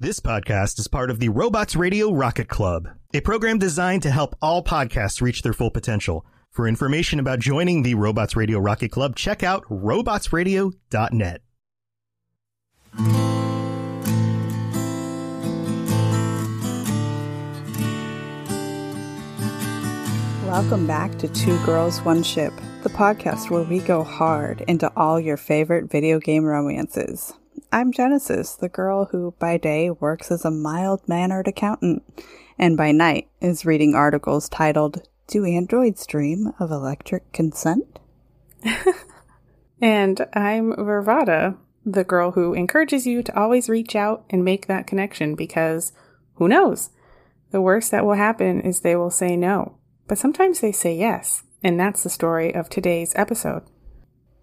This podcast is part of the Robots Radio Rocket Club, a program designed to help all podcasts reach their full potential. For information about joining the Robots Radio Rocket Club, check out robotsradio.net. Welcome back to Two Girls, One Ship, the podcast where we go hard into all your favorite video game romances. I'm Genesis, the girl who by day works as a mild-mannered accountant, and by night is reading articles titled, Do Androids Dream of Electric Consent? And I'm Vervada, the girl who encourages you to always reach out and make that connection because, who knows, the worst that will happen is they will say no. But sometimes they say yes, and that's the story of today's episode.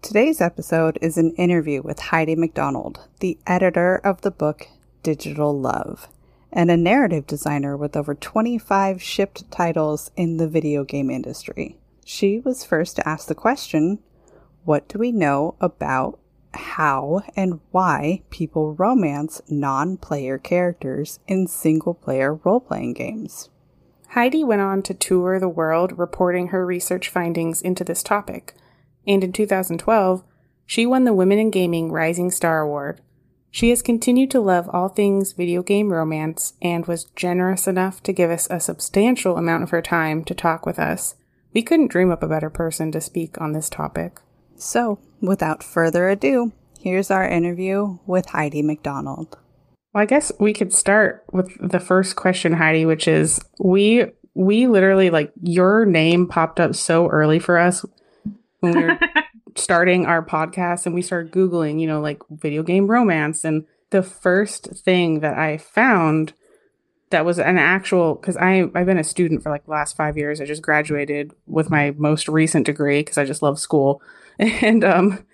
Today's episode is an interview with Heidi McDonald, the editor of the book Digital Love, and a narrative designer with over 25 shipped titles in the video game industry. She was first to ask the question, what do we know about how and why people romance non-player characters in single-player role-playing games? Heidi went on to tour the world reporting her research findings into this topic. And in 2012, she won the Women in Gaming Rising Star Award. She has continued to love all things video game romance and was generous enough to give us a substantial amount of her time to talk with us. We couldn't dream up a better person to speak on this topic. So, without further ado, here's our interview with Heidi McDonald. Well, I guess we could start with the first question, Heidi, which is, we literally, like, your name popped up so early for us when we were starting our podcast, and we started Googling, like video game romance. And the first thing that I found that was an actual, because I've been a student for like the last 5 years. I just graduated with my most recent degree because I just love school. And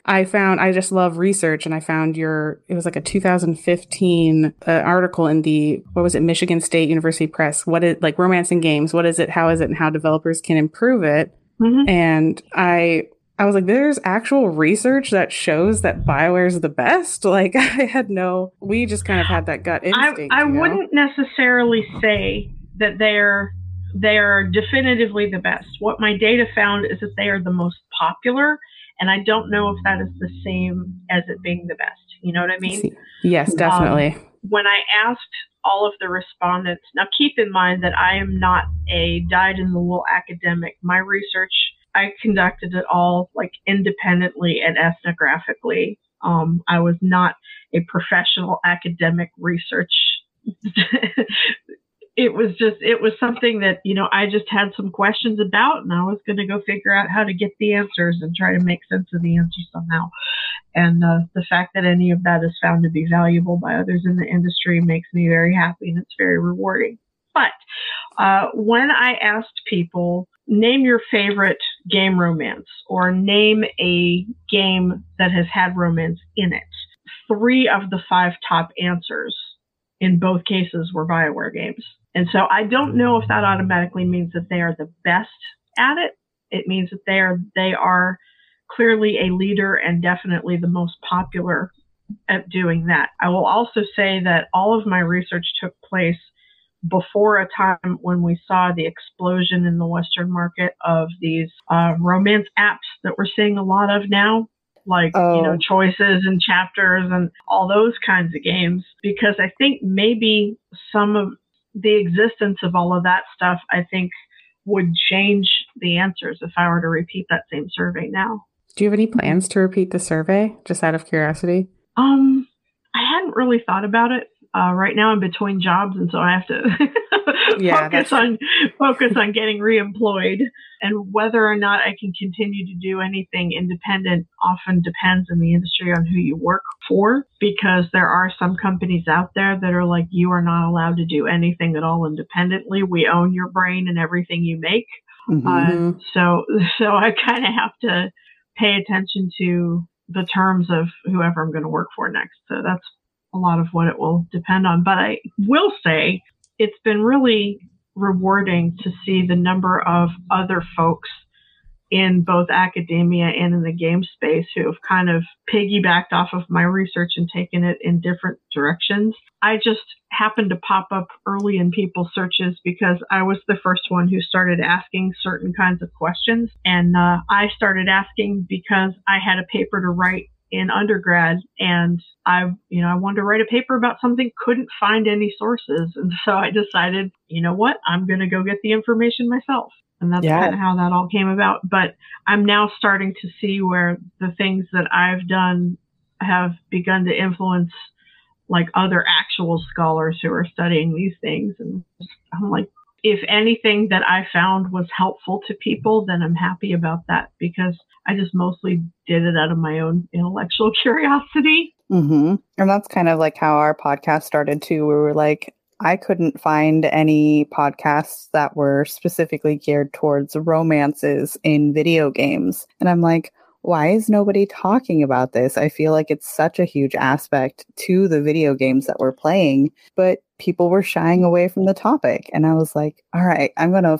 I just love research. And I found it was like a 2015 article in Michigan State University Press. What is, like, romance in games? What is it? How is it? And how developers can improve it. Mm-hmm. And I was like, there's actual research that shows that BioWare is the best. Like, we just kind of had that gut instinct. I wouldn't necessarily say that they are definitively the best. What my data found is that they are the most popular, and I don't know if that is the same as it being the best. You know what I mean? Yes, definitely. When I asked all of the respondents, now keep in mind that I am not a dyed-in-the-wool academic. My research, I conducted it all, like, independently and ethnographically. I was not a professional academic research. It was something that, I just had some questions about, and I was going to go figure out how to get the answers and try to make sense of the answers somehow. And the fact that any of that is found to be valuable by others in the industry makes me very happy, and it's very rewarding. But when I asked people, name your favorite game romance or name a game that has had romance in it, 3 of the 5 top answers in both cases were BioWare games. And so I don't know if that automatically means that they are the best at it. It means that they are clearly a leader and definitely the most popular at doing that. I will also say that all of my research took place before a time when we saw the explosion in the Western market of these romance apps that we're seeing a lot of now. like, you know, Choices and Chapters and all those kinds of games, because I think maybe some of the existence of all of that stuff, I think, would change the answers if I were to repeat that same survey now. Do you have any plans to repeat the survey, just out of curiosity? I hadn't really thought about it. Right now I'm between jobs, and so I have to focus on getting reemployed, and whether or not I can continue to do anything independent often depends in the industry on who you work for, because there are some companies out there that are like, you are not allowed to do anything at all independently. We own your brain and everything you make. Mm-hmm. So I kind of have to pay attention to the terms of whoever I'm going to work for next. So that's a lot of what it will depend on. But I will say it's been really rewarding to see the number of other folks in both academia and in the game space who have kind of piggybacked off of my research and taken it in different directions. I just happened to pop up early in people's searches because I was the first one who started asking certain kinds of questions. And I started asking because I had a paper to write in undergrad, and I wanted to write a paper about something, couldn't find any sources. And so I decided, you know what, I'm going to go get the information myself. And that's kind of how that all came about. But I'm now starting to see where the things that I've done have begun to influence like other actual scholars who are studying these things. And I'm like, if anything that I found was helpful to people, then I'm happy about that, because I just mostly did it out of my own intellectual curiosity. Mm-hmm. And that's kind of like how our podcast started too. We were like, I couldn't find any podcasts that were specifically geared towards romances in video games. And I'm like, why is nobody talking about this? I feel like it's such a huge aspect to the video games that we're playing, but people were shying away from the topic. And I was like, all right, I'm going to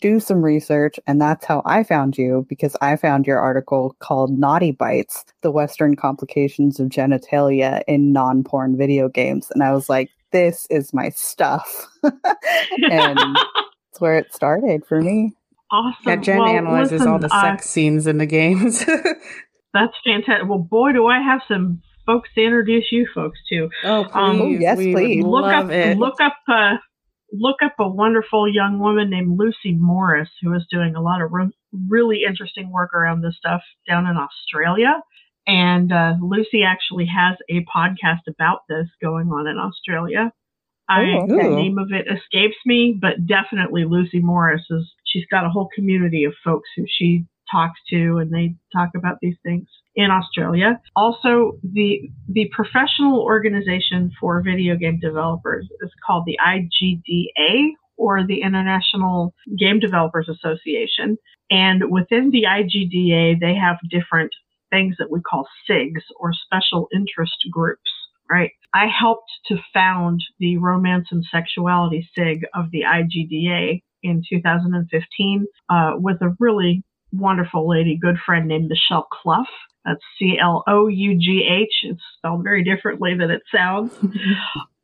do some research. And that's how I found you, because I found your article called Naughty Bites, the Western Complications of Genitalia in Non-Porn Video Games. And I was like, this is my stuff. And that's where it started for me. Awesome. Yeah, Jen analyzes all the sex scenes in the games. That's fantastic. Well, boy, do I have some folks to introduce you folks to. Oh, please. Yes, please. Look up a wonderful young woman named Lucy Morris, who is doing a lot of really interesting work around this stuff down in Australia. And Lucy actually has a podcast about this going on in Australia. The name of it escapes me, but definitely Lucy Morris is. She's got a whole community of folks who she talks to, and they talk about these things in Australia. Also, the professional organization for video game developers is called the IGDA, or the International Game Developers Association. And within the IGDA, they have different things that we call SIGs, or special interest groups. Right. I helped to found the Romance and Sexuality SIG of the IGDA in 2015 with a really wonderful lady, good friend named Michelle Clough. That's Clough. It's spelled very differently than it sounds.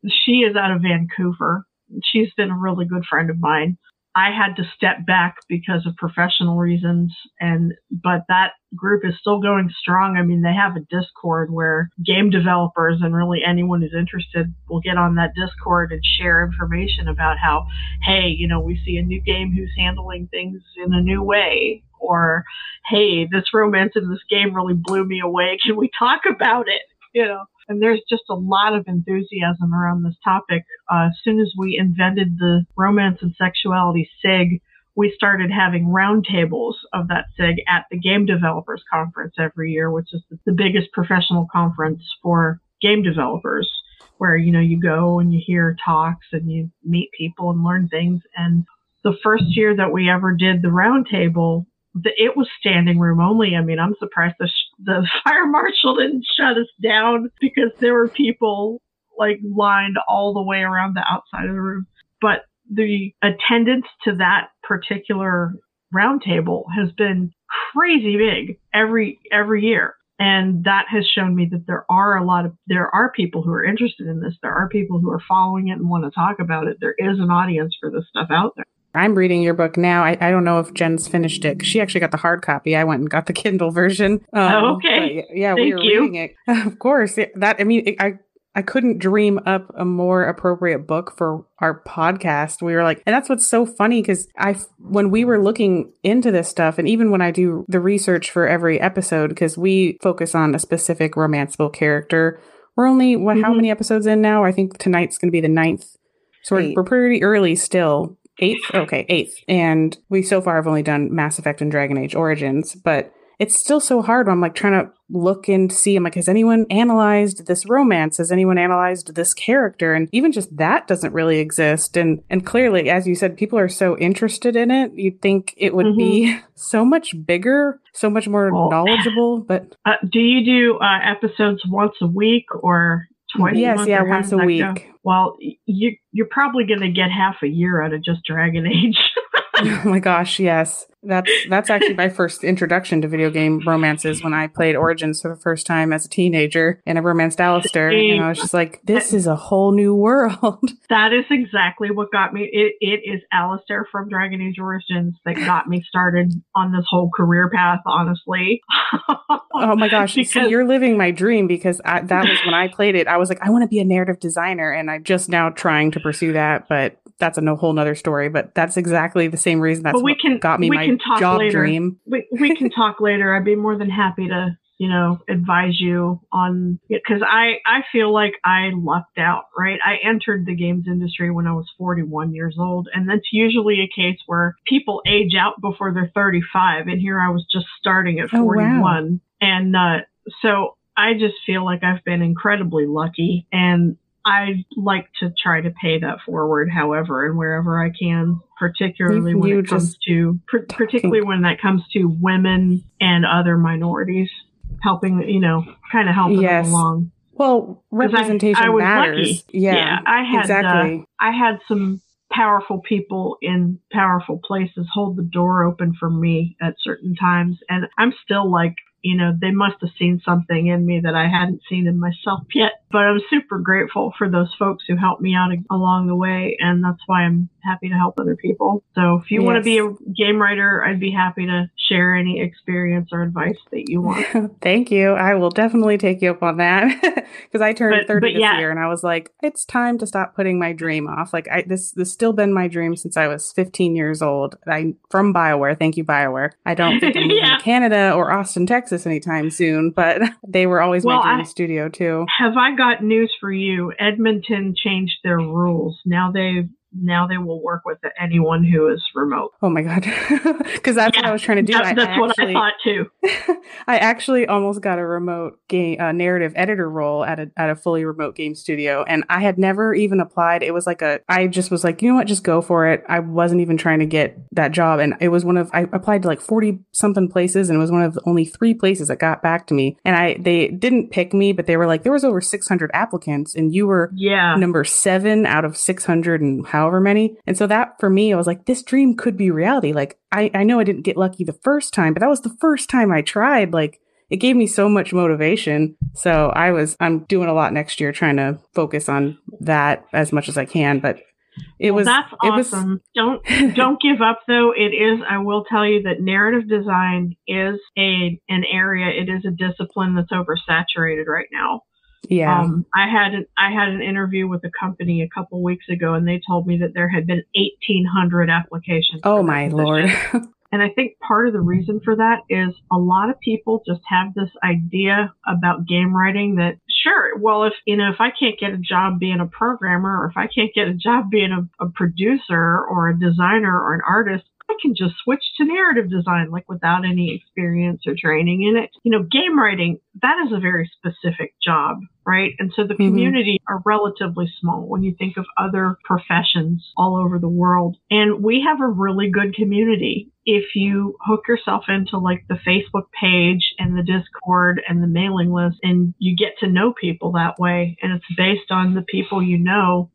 She is out of Vancouver. She's been a really good friend of mine. I had to step back because of professional reasons, but that group is still going strong. I mean, they have a Discord where game developers and really anyone who's interested will get on that Discord and share information about how, hey, you know, we see a new game who's handling things in a new way, or hey, this romance in this game really blew me away. Can we talk about it? You know, and there's just a lot of enthusiasm around this topic. As soon as we invented the Romance and Sexuality SIG, we started having roundtables of that SIG at the Game Developers Conference every year, which is the biggest professional conference for game developers, where, you know, you go and you hear talks and you meet people and learn things. And the first year that we ever did the roundtable, it was standing room only. I mean, I'm surprised the fire marshal didn't shut us down, because there were people like lined all the way around the outside of the room. But the attendance to that particular roundtable has been crazy big every year. And that has shown me that there are people who are interested in this. There are people who are following it and want to talk about it. There is an audience for this stuff out there. I'm reading your book now. I don't know if Jen's finished it. She actually got the hard copy. I went and got the Kindle version. Okay. Yeah, we were reading it. Of course. That, I mean, I couldn't dream up a more appropriate book for our podcast. We were like, and that's what's so funny, because when we were looking into this stuff, and even when I do the research for every episode, because we focus on a specific romanceable character, we're only, how many episodes in now? I think tonight's going to be the 9th. So we're pretty early still. 8th? Okay, 8th. And we so far have only done Mass Effect and Dragon Age Origins, but it's still so hard. I'm like trying to look and see, I'm like, has anyone analyzed this romance? Has anyone analyzed this character? And even just that doesn't really exist. And clearly, as you said, people are so interested in it. You'd think it would be so much bigger, so much more knowledgeable. But do you do episodes once a week or twice? Yes, yeah, once a week. Well, you're probably going to get half a year out of just Dragon Age. Oh my gosh, yes. That's actually my first introduction to video game romances, when I played Origins for the first time as a teenager, and I romanced Alistair, and I was just like, this is a whole new world. That is exactly what got me. It is Alistair from Dragon Age Origins that got me started on this whole career path, honestly. Oh my gosh. So you're living my dream, because that was when I played it. I was like, I want to be a narrative designer, and I'm just now trying to pursue that, but that's a whole nother story, but that's exactly the same reason got me my job dream. We can talk later. I'd be more than happy to, advise you on it, because I feel like I lucked out, right? I entered the games industry when I was 41 years old. And that's usually a case where people age out before they're 35. And here I was just starting at 41. Oh, wow. And so I just feel like I've been incredibly lucky, and I like to try to pay that forward, however and wherever I can, particularly when that comes to women and other minorities, helping, kind of helping them along. Well, representation I matters. Yeah, I had exactly. I had some powerful people in powerful places hold the door open for me at certain times, and I'm still like, they must have seen something in me that I hadn't seen in myself yet. But I'm super grateful for those folks who helped me out along the way. And that's why I'm happy to help other people. So if you want to be a game writer, I'd be happy to share any experience or advice that you want. Thank you. I will definitely take you up on that, because I turned 30 this year, and I was like, it's time to stop putting my dream off. Like this still been my dream since I was 15 years old. From BioWare. Thank you, BioWare. I don't think I'm moving to Canada or Austin, Texas anytime soon, but they were always my dream studio too. Have I got news for you? Edmonton changed their rules. Now they will work with anyone who is remote. Oh my God. Because that's what I was trying to do. That's what I thought too. I actually almost got a remote game narrative editor role at a fully remote game studio. And I had never even applied. It was like I just was like, you know what, just go for it. I wasn't even trying to get that job. And it was I applied to like 40 something places, and it was one of only 3 places that got back to me. And they didn't pick me, but they were like, there was over 600 applicants, and you were number 7 out of 600 and however many. And so that for me, I was like, this dream could be reality. Like I know I didn't get lucky the first time, but that was the first time I tried. Like it gave me so much motivation. So I'm doing a lot next year, trying to focus on that as much as I can. But that's awesome. Don't give up though. It is, I will tell you that narrative design is an area. It is a discipline that's oversaturated right now. Yeah. I had an interview with a company a couple weeks ago, and they told me that there had been 1,800 applications. Oh my Lord. And I think part of the reason for that is a lot of people just have this idea about game writing that, sure, well, if I can't get a job being a programmer, or if I can't get a job being a producer or a designer or an artist, I can just switch to narrative design, like without any experience or training in it. Game writing, that is a very specific job, right? And so the community are relatively small when you think of other professions all over the world. And we have a really good community. If you hook yourself into like the Facebook page and the Discord and the mailing list, and you get to know people that way. And it's based on the people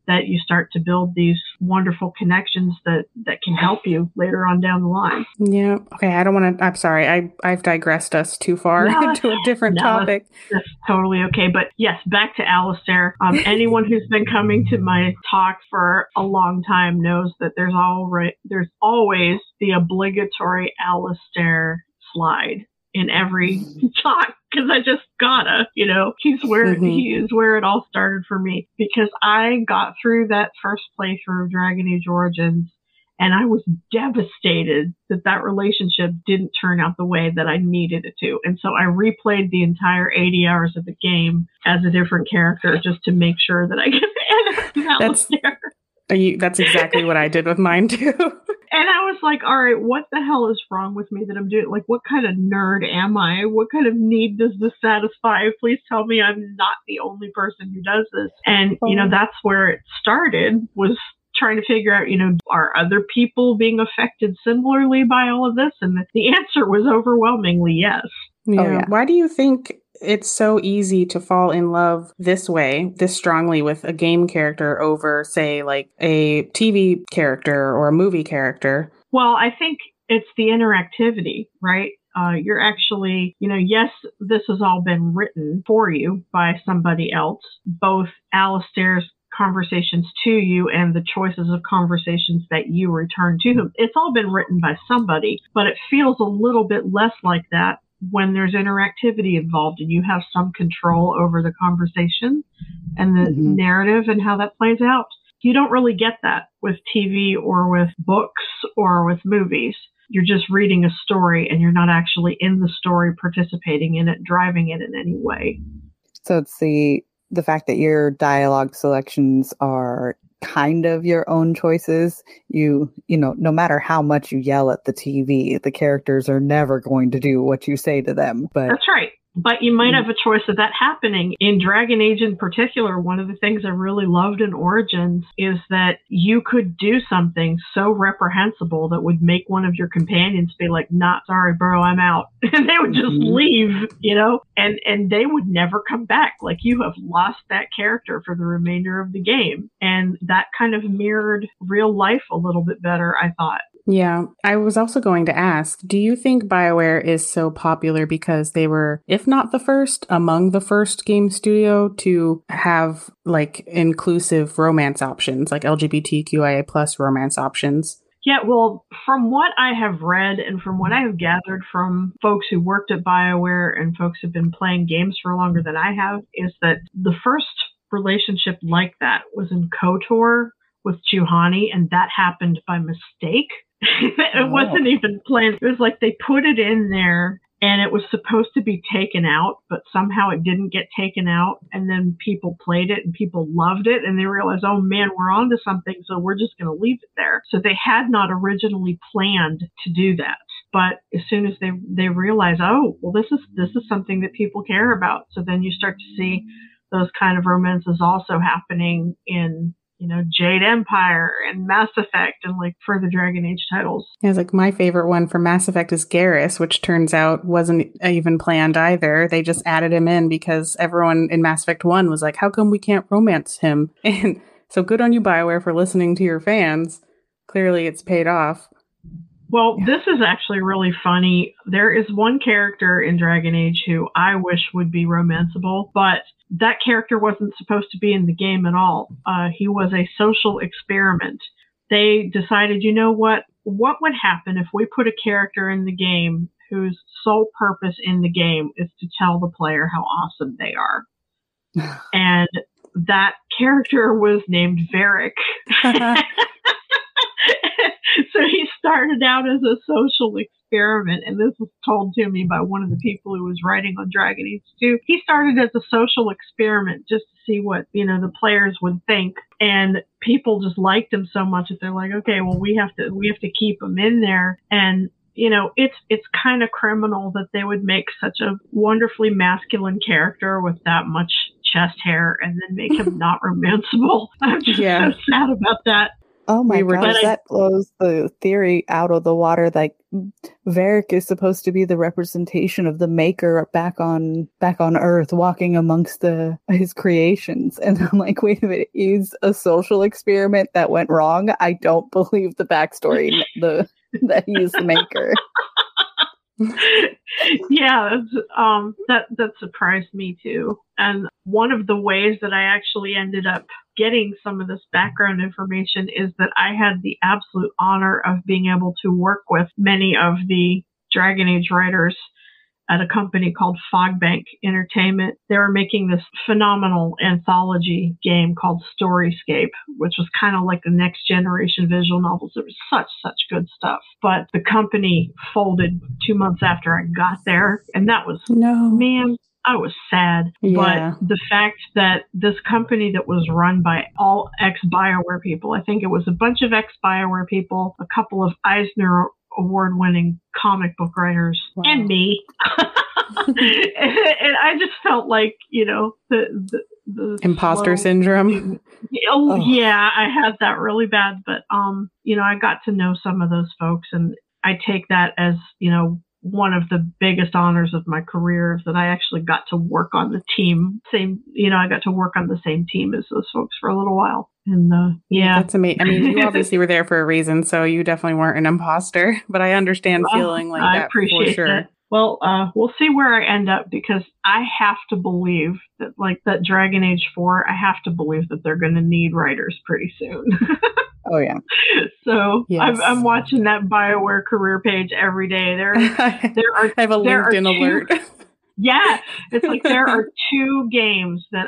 that you start to build these wonderful connections that can help you later on down the line. Yeah. Okay. I don't want to, I'm sorry. I've digressed us too far into a different topic. That's totally okay. But yes, back to Alistair. Anyone who's been coming to my talk for a long time knows that there's always the obligatory Alistair slide in every talk, because I just gotta, he's where he is where it all started for me, because I got through that first playthrough of Dragon Age Origins and I was devastated that relationship didn't turn out the way that I needed it to. And so I replayed the entire 80 hours of the game as a different character just to make sure that I could end up Alistair. That's exactly what I did with mine too. And I was like, all right, what the hell is wrong with me that I'm doing? Like, what kind of nerd am I? What kind of need does this satisfy? Please tell me I'm not the only person who does this. And, that's where it started, was trying to figure out, are other people being affected similarly by all of this? And the answer was overwhelmingly yes. Yeah. Oh, yeah. Why do you think it's so easy to fall in love this way, this strongly with a game character over, say, like a TV character or a movie character? Well, I think it's the interactivity, right? You're actually, yes, this has all been written for you by somebody else, both Alistair's conversations to you and the choices of conversations that you return to him. It's all been written by somebody, but it feels a little bit less like that when there's interactivity involved and you have some control over the conversation and the narrative and how that plays out. You don't really get that with TV or with books or with movies. You're just reading a story and you're not actually in the story, participating in it, driving it in any way. So it's the fact that your dialogue selections are kind of your own choices. No matter how much you yell at the TV, the characters are never going to do what you say to them. But that's right. But you might have a choice of that happening. In Dragon Age in particular, one of the things I really loved in Origins is that you could do something so reprehensible that would make one of your companions be like, "Not sorry, bro, I'm out." And they would just leave, and they would never come back. Like, you have lost that character for the remainder of the game. And that kind of mirrored real life a little bit better, I thought. Yeah. I was also going to ask, do you think BioWare is so popular because they were, if not the first, among the first game studio to have like inclusive romance options, like LGBTQIA plus romance options? Yeah, well, from what I have read and from what I have gathered from folks who worked at BioWare and folks who've been playing games for longer than I have, is that the first relationship like that was in KOTOR with Juhani, and that happened by mistake. It wasn't even planned. It was like they put it in there and it was supposed to be taken out, but somehow it didn't get taken out. And then people played it and people loved it and they realized, oh man, we're onto something. So we're just going to leave it there. So they had not originally planned to do that. But as soon as they realize, oh, well, this is something that people care about. So then you start to see those kind of romances also happening in Jade Empire and Mass Effect and like further Dragon Age titles. Yeah, it's like my favorite one for Mass Effect is Garrus, which turns out wasn't even planned either. They just added him in because everyone in Mass Effect 1 was like, how come we can't romance him? And so good on you, BioWare, for listening to your fans. Clearly it's paid off. Well, this is actually really funny. There is one character in Dragon Age who I wish would be romanceable, but that character wasn't supposed to be in the game at all. He was a social experiment. They decided, what would happen if we put a character in the game whose sole purpose in the game is to tell the player how awesome they are? And that character was named Varric. So he started out as a social experiment, and this was told to me by one of the people who was writing on Dragon Age 2. He started as a social experiment just to see what, the players would think, and people just liked him so much that they're like, okay, well, we have to keep him in there. And it's kind of criminal that they would make such a wonderfully masculine character with that much chest hair and then make him not romanceable. I'm just so sad about that. Oh my gosh, that blows the theory out of the water. Like, Varric is supposed to be the representation of the Maker back on Earth, walking amongst his creations. And I'm like, wait a minute, is a social experiment that went wrong? I don't believe the backstory that he is the Maker. Yeah, that surprised me too. And one of the ways that I actually ended up getting some of this background information is that I had the absolute honor of being able to work with many of the Dragon Age writers at a company called Fogbank Entertainment. They were making this phenomenal anthology game called Storyscape, which was kind of like the next generation visual novels. There was such good stuff. But the company folded 2 months after I got there. And that was, man, I was sad. Yeah. But the fact that this company that was run by all ex-BioWare people, I think it was a bunch of ex-BioWare people, a couple of Eisner award-winning comic book writers, wow, and me. and I just felt like, the imposter syndrome. Yeah, I had that really bad. But, I got to know some of those folks, and I take that as, one of the biggest honors of my career is that I actually got to work on the team. I got to work on the same team as those folks for a little while. And yeah, that's amazing. I mean, you obviously were there for a reason, so you definitely weren't an imposter. But I understand feeling like that for sure. That. Well, we'll see where I end up, because I have to believe that, like that Dragon Age 4, I have to believe that they're going to need writers pretty soon. Oh, yeah. So yes. I'm watching that BioWare career page every day. I have a LinkedIn alert. Yeah. It's like there are two games that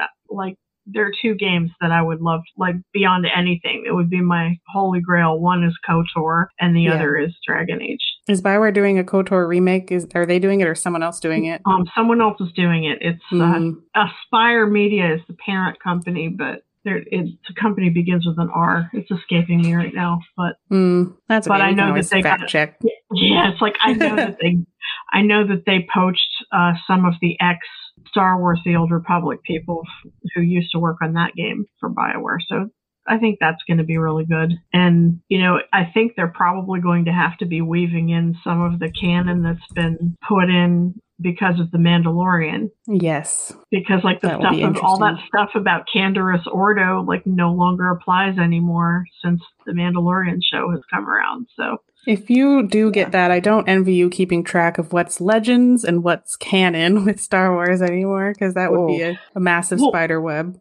I would love, like, beyond anything. It would be my holy grail. One is KOTOR and the other is Dragon Age. Is BioWare doing a KOTOR remake? Are they doing it, or is someone else doing it? Someone else is doing it. It's Aspire Media is the parent company, but it's a company begins with an R. It's escaping me right now, but that's okay. But I know that they fact check. Yeah, it's like I know that they poached some of the ex Star Wars: The Old Republic people who used to work on that game for BioWare. So I think that's going to be really good. And, I think they're probably going to have to be weaving in some of the canon that's been put in because of The Mandalorian. Yes. Because, like, all that stuff about Candorus Ordo, like, no longer applies anymore since The Mandalorian show has come around. So if you do get that, I don't envy you keeping track of what's legends and what's canon with Star Wars anymore, because that would be a massive spider web.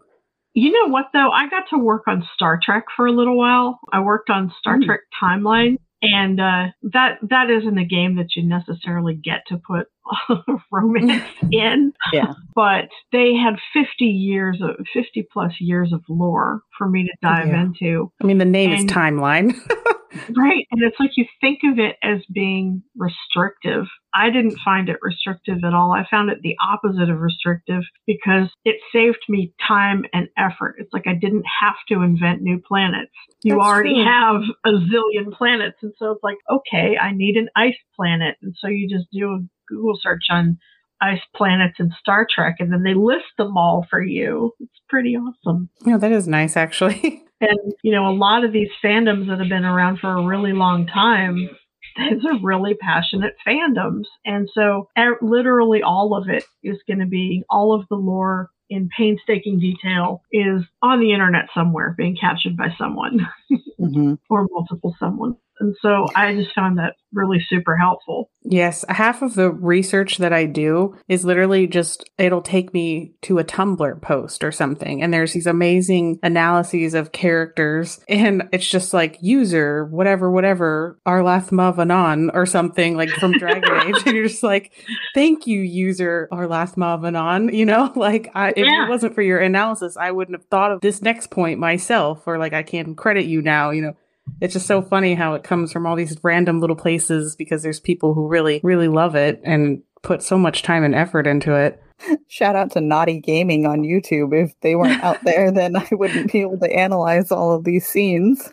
You know what, though? I got to work on Star Trek for a little while. I worked on Star Trek Timeline, and that isn't a game that you necessarily get to put romance in. Yeah. But they had 50 plus years of lore for me to dive into. I mean, the name is Timeline. Right. And it's like you think of it as being restrictive. I didn't find it restrictive at all. I found it the opposite of restrictive, because it saved me time and effort. It's like I didn't have to invent new planets. You already have a zillion planets. And so it's like, okay, I need an ice planet. And so you just do a Google search on ice planets and Star Trek, and then they list them all for you. It's pretty awesome. Yeah, that is nice, actually. And, a lot of these fandoms that have been around for a really long time, these are really passionate fandoms. And so literally all of it is going to be, all of the lore in painstaking detail is on the internet somewhere, being captured by someone or multiple someone. And so I just found that really super helpful. Yes. Half of the research that I do is literally just, it'll take me to a Tumblr post or something. And there's these amazing analyses of characters. And it's just like user, whatever, Arlathma Vanon or something, like from Dragon Age. And you're just like, thank you, user Arlathma Vanon. If it wasn't for your analysis, I wouldn't have thought of this next point myself. Or like, I can credit you now, It's just so funny how it comes from all these random little places, because there's people who really, really love it and put so much time and effort into it. Shout out to Naughty Gaming on YouTube. If they weren't out there, then I wouldn't be able to analyze all of these scenes.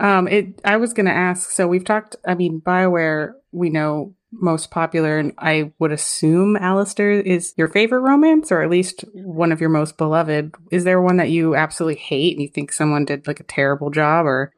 I was going to ask, so we've talked, BioWare, we know most popular, and I would assume Alistair is your favorite romance, or at least one of your most beloved. Is there one that you absolutely hate and you think someone did like a terrible job? Or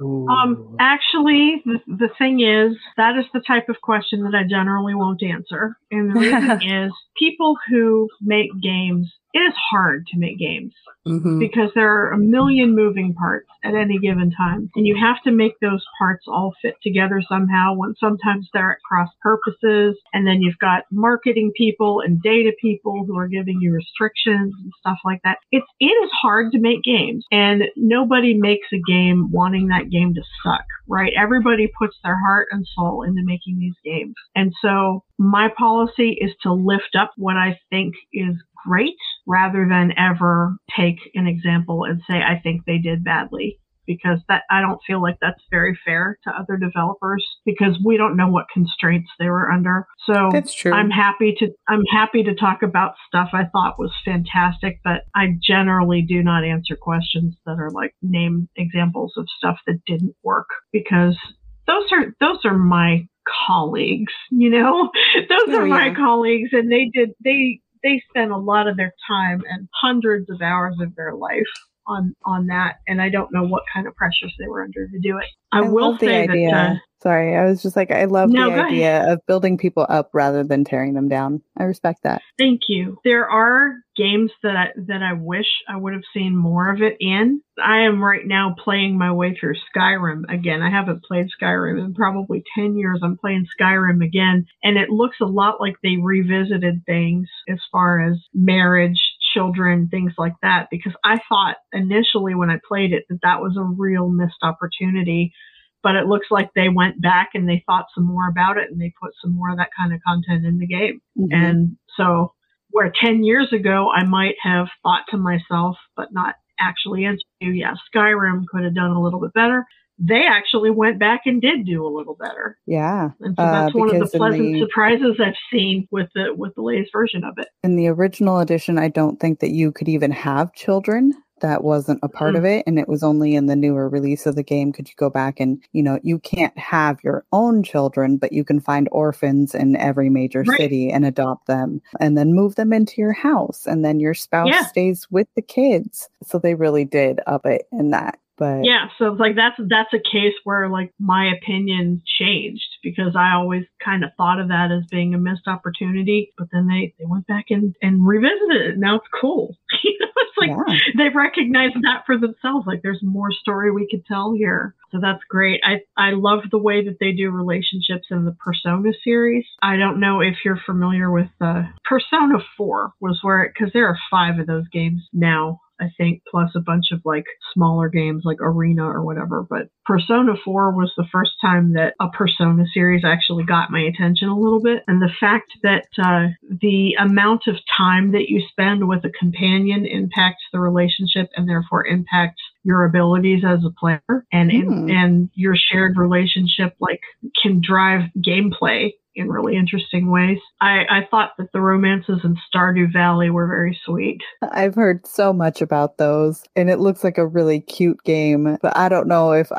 actually, the thing is, that is the type of question that I generally won't answer. And the reason is, people who make games, it is hard to make games because there are a million moving parts at any given time. And you have to make those parts all fit together somehow, when sometimes they're at cross purposes. And then you've got marketing people and data people who are giving you restrictions and stuff like that. It is hard to make games, and nobody makes a game wanting that game to suck, right? Everybody puts their heart and soul into making these games. And so my policy is to lift up what I think is great, rather than ever take an example and say, I think they did badly, because that, I don't feel like that's very fair to other developers, because we don't know what constraints they were under. So that's true. I'm happy to talk about stuff I thought was fantastic, but I generally do not answer questions that are like, name examples of stuff that didn't work, because those are my colleagues, you know, my colleagues, and they spend a lot of their time and hundreds of hours of their life on that. And I don't know what kind of pressures they were under to do it. I will say the idea. Sorry, I was just like, I love the idea of building people up rather than tearing them down. I respect that. Thank you. There are games that I wish I would have seen more of it in. I am right now playing my way through Skyrim again. I haven't played Skyrim in probably 10 years. I'm playing Skyrim again, and it looks a lot like they revisited things as far as marriage, children, things like that, because I thought initially when I played it that was a real missed opportunity, but it looks like they went back and they thought some more about it and they put some more of that kind of content in the game. And so where 10 years ago I might have thought to myself but not actually answered, Skyrim could have done a little bit better. They actually went back and did do a little better. Yeah. And so that's one of the pleasant surprises I've seen with the latest version of it. In the original edition, I don't think that you could even have children. That wasn't a part of it. And it was only in the newer release of the game could you go back and, you can't have your own children, but you can find orphans in every major city and adopt them and then move them into your house. And then your spouse stays with the kids. So they really did up it in that. But yeah, so it's like that's a case where like my opinion changed, because I always kind of thought of that as being a missed opportunity. But then they went back and revisited it. Now it's cool. It's like they've recognized that for themselves. Like there's more story we could tell here. So that's great. I love the way that they do relationships in the Persona series. I don't know if you're familiar with Persona 4 was where it, because there are 5 of those games now, I think, plus a bunch of like smaller games like Arena or whatever. But Persona 4 was the first time that a Persona series actually got my attention a little bit. And the fact that the amount of time that you spend with a companion impacts the relationship and therefore impacts your abilities as a player, and your shared relationship like can drive gameplay in really interesting ways. I thought that the romances in Stardew Valley were very sweet. I've heard so much about those, and it looks like a really cute game, but I don't know if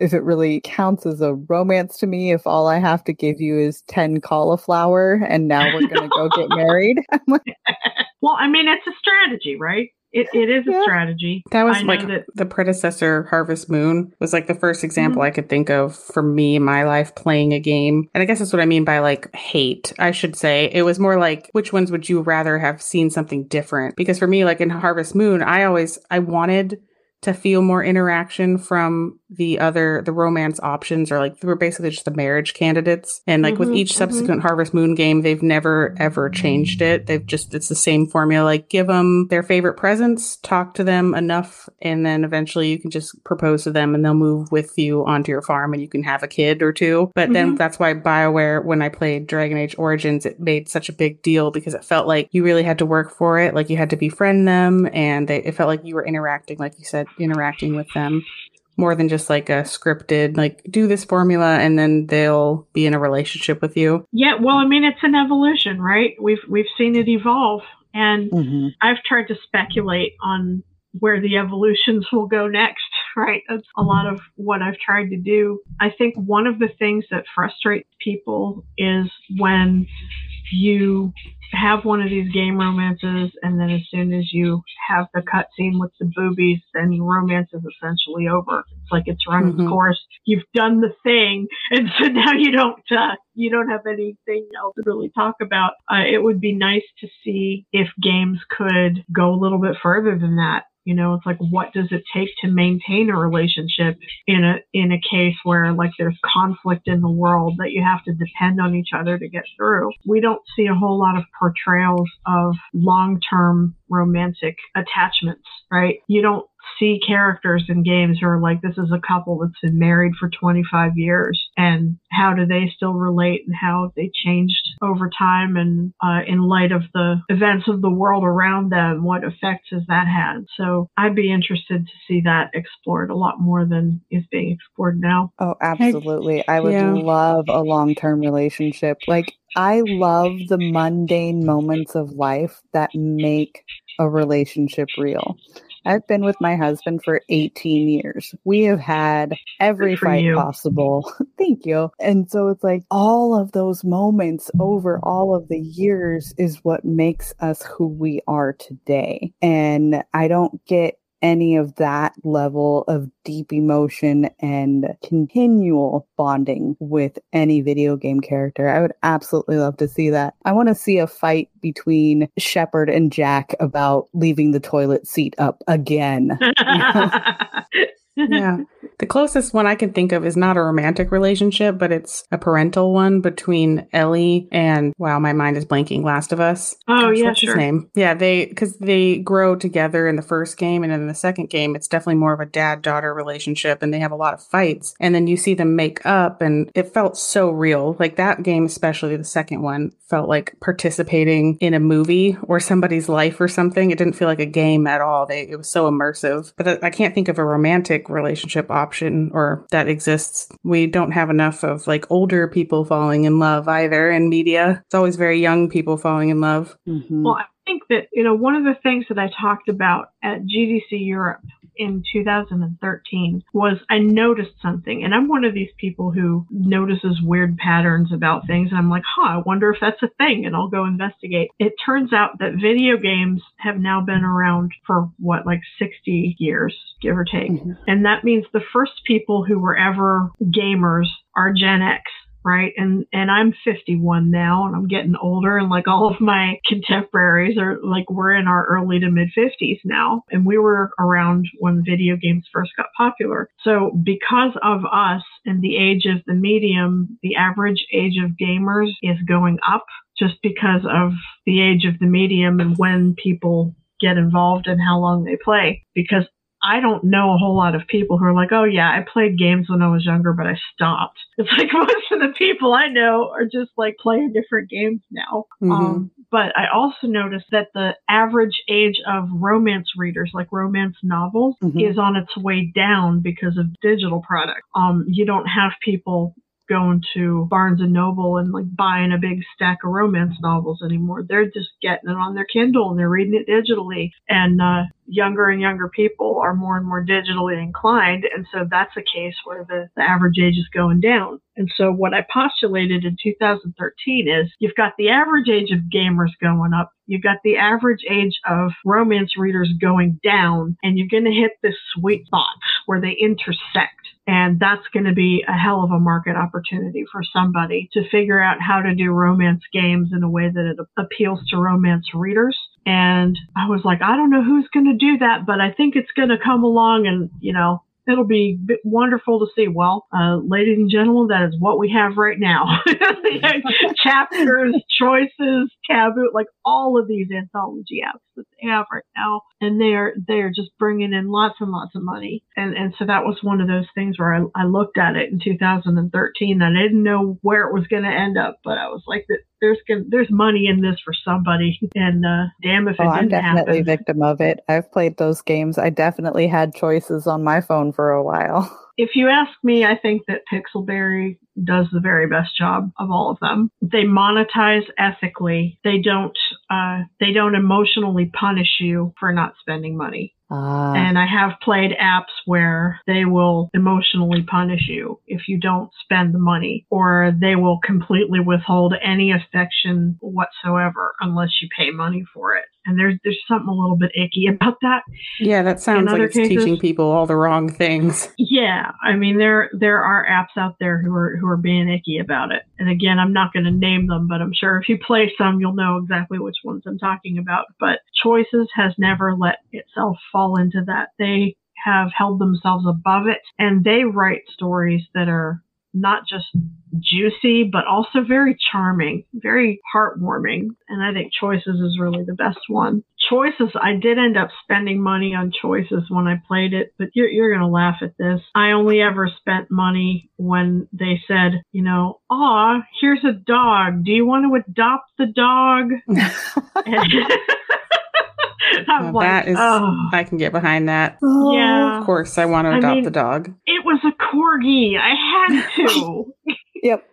it really counts as a romance to me, if all I have to give you is 10 cauliflower and now we're going to go get married. Well, I mean, it's a strategy, right? It is a strategy. That was like the predecessor, Harvest Moon, was like the first example I could think of for me in my life playing a game. And I guess that's what I mean by like hate, I should say. It was more like, which ones would you rather have seen something different? Because for me, like in Harvest Moon, I wanted to feel more interaction from the romance options, or like they were basically just the marriage candidates. And like with each subsequent Harvest Moon game, they've never ever changed it. It's the same formula, like give them their favorite presents, talk to them enough, and then eventually you can just propose to them and they'll move with you onto your farm and you can have a kid or two. But then that's why BioWare, when I played Dragon Age Origins, it made such a big deal, because it felt like you really had to work for it. Like you had to befriend them, and it felt like you were interacting, like you said, interacting with them more than just like a scripted, like do this formula and then they'll be in a relationship with you. Yeah, well, I mean, it's an evolution, right? We've seen it evolve, and I've tried to speculate on where the evolutions will go next right? That's a lot of what I've tried to do. I think one of the things that frustrates people is when you have one of these game romances, and then as soon as you have the cutscene with the boobies, then the romance is essentially over. It's like it's run its course. You've done the thing, and so now you don't have anything else to really talk about. It would be nice to see if games could go a little bit further than that. You know, it's like, what does it take to maintain a relationship in a case where, like, there's conflict in the world that you have to depend on each other to get through? We don't see a whole lot of portrayals of long-term romantic attachments, right? You don't see characters in games who are like, this is a couple that's been married for 25 years, and how do they still relate, and how they changed over time, and in light of the events of the world around them, what effects has that had? So I'd be interested to see that explored a lot more than is being explored now. Oh, absolutely. I would love a long-term relationship. Like, I love the mundane moments of life that make a relationship real. I've been with my husband for 18 years. We have had every fight possible. Thank you. And so it's like all of those moments over all of the years is what makes us who we are today. And I don't get any of that level of deep emotion and continual bonding with any video game character. I would absolutely love to see that. I want to see a fight between Shepard and Jack about leaving the toilet seat up again. Yeah. The closest one I can think of is not a romantic relationship, but it's a parental one between Ellie and, wow, my mind is blanking, Last of Us. Oh, gosh, yeah, what's his name? Yeah, because they grow together in the first game, and in the second game, it's definitely more of a dad-daughter relationship, and they have a lot of fights. And then you see them make up, and it felt so real. Like, that game, especially the second one, felt like participating in a movie or somebody's life or something. It didn't feel like a game at all. It was so immersive. But I can't think of a romantic relationship option or that exists. We don't have enough of, like, older people falling in love either in media. It's always very young people falling in love. Mm-hmm. Well, I think that, you know, one of the things that I talked about at GDC Europe in 2013 was I noticed something, and I'm one of these people who notices weird patterns about things, and I'm like, I wonder if that's a thing, and I'll go investigate. It turns out that video games have now been around for, what, like 60 years, give or take. Mm-hmm. And that means the first people who were ever gamers are Gen X. Right. And I'm 51 now, and I'm getting older, and like all of my contemporaries are like, we're in our early to mid 50s now. And we were around when video games first got popular. So because of us and the age of the medium, the average age of gamers is going up just because of the age of the medium and when people get involved and how long they play. Because I don't know a whole lot of people who are like, oh yeah, I played games when I was younger, but I stopped. It's like most of the people I know are just like playing different games now. Mm-hmm. But I also noticed that the average age of romance readers, like romance novels, is on its way down because of digital products. You don't have people going to Barnes and Noble and like buying a big stack of romance novels anymore. They're just getting it on their Kindle and they're reading it digitally. And younger and younger people are more and more digitally inclined. And so that's a case where the average age is going down. And so what I postulated in 2013 is you've got the average age of gamers going up, you've got the average age of romance readers going down, and you're going to hit this sweet spot where they intersect. And that's going to be a hell of a market opportunity for somebody to figure out how to do romance games in a way that it appeals to romance readers. And I was like, I don't know who's going to do that, but I think it's going to come along, and, you know, it'll be wonderful to see. Well, ladies and gentlemen, that is what we have right now. Chapters, Choices, Taboo, like all of these anthology apps that they have right now. And they're just bringing in lots and lots of money. And so that was one of those things where I looked at it in 2013 and I didn't know where it was going to end up, but I was like, there's money in this for somebody, and damn if it didn't happen. I'm definitely a victim of it. I've played those games. I definitely had Choices on my phone for a while. If you ask me, I think that Pixelberry does the very best job of all of them. They monetize ethically. They don't emotionally punish you for not spending money. And I have played apps where they will emotionally punish you if you don't spend the money, or they will completely withhold any affection whatsoever unless you pay money for it. And there's something a little bit icky about that. Yeah, that sounds like it's teaching people all the wrong things. Yeah, I mean there are apps out there who are being icky about it. And again, I'm not going to name them, but I'm sure if you play some, you'll know exactly which ones I'm talking about. But Choices has never let itself fall into that. They have held themselves above it, and they write stories that are not just juicy, but also very charming, very heartwarming. And I think Choices is really the best one. Choices, I did end up spending money on Choices when I played it, but you're going to laugh at this. I only ever spent money when they said, you know, aw, here's a dog. Do you want to adopt the dog? I can get behind that. Yeah. Of course, I want to adopt the dog. It was a corgi. I had to. Yep.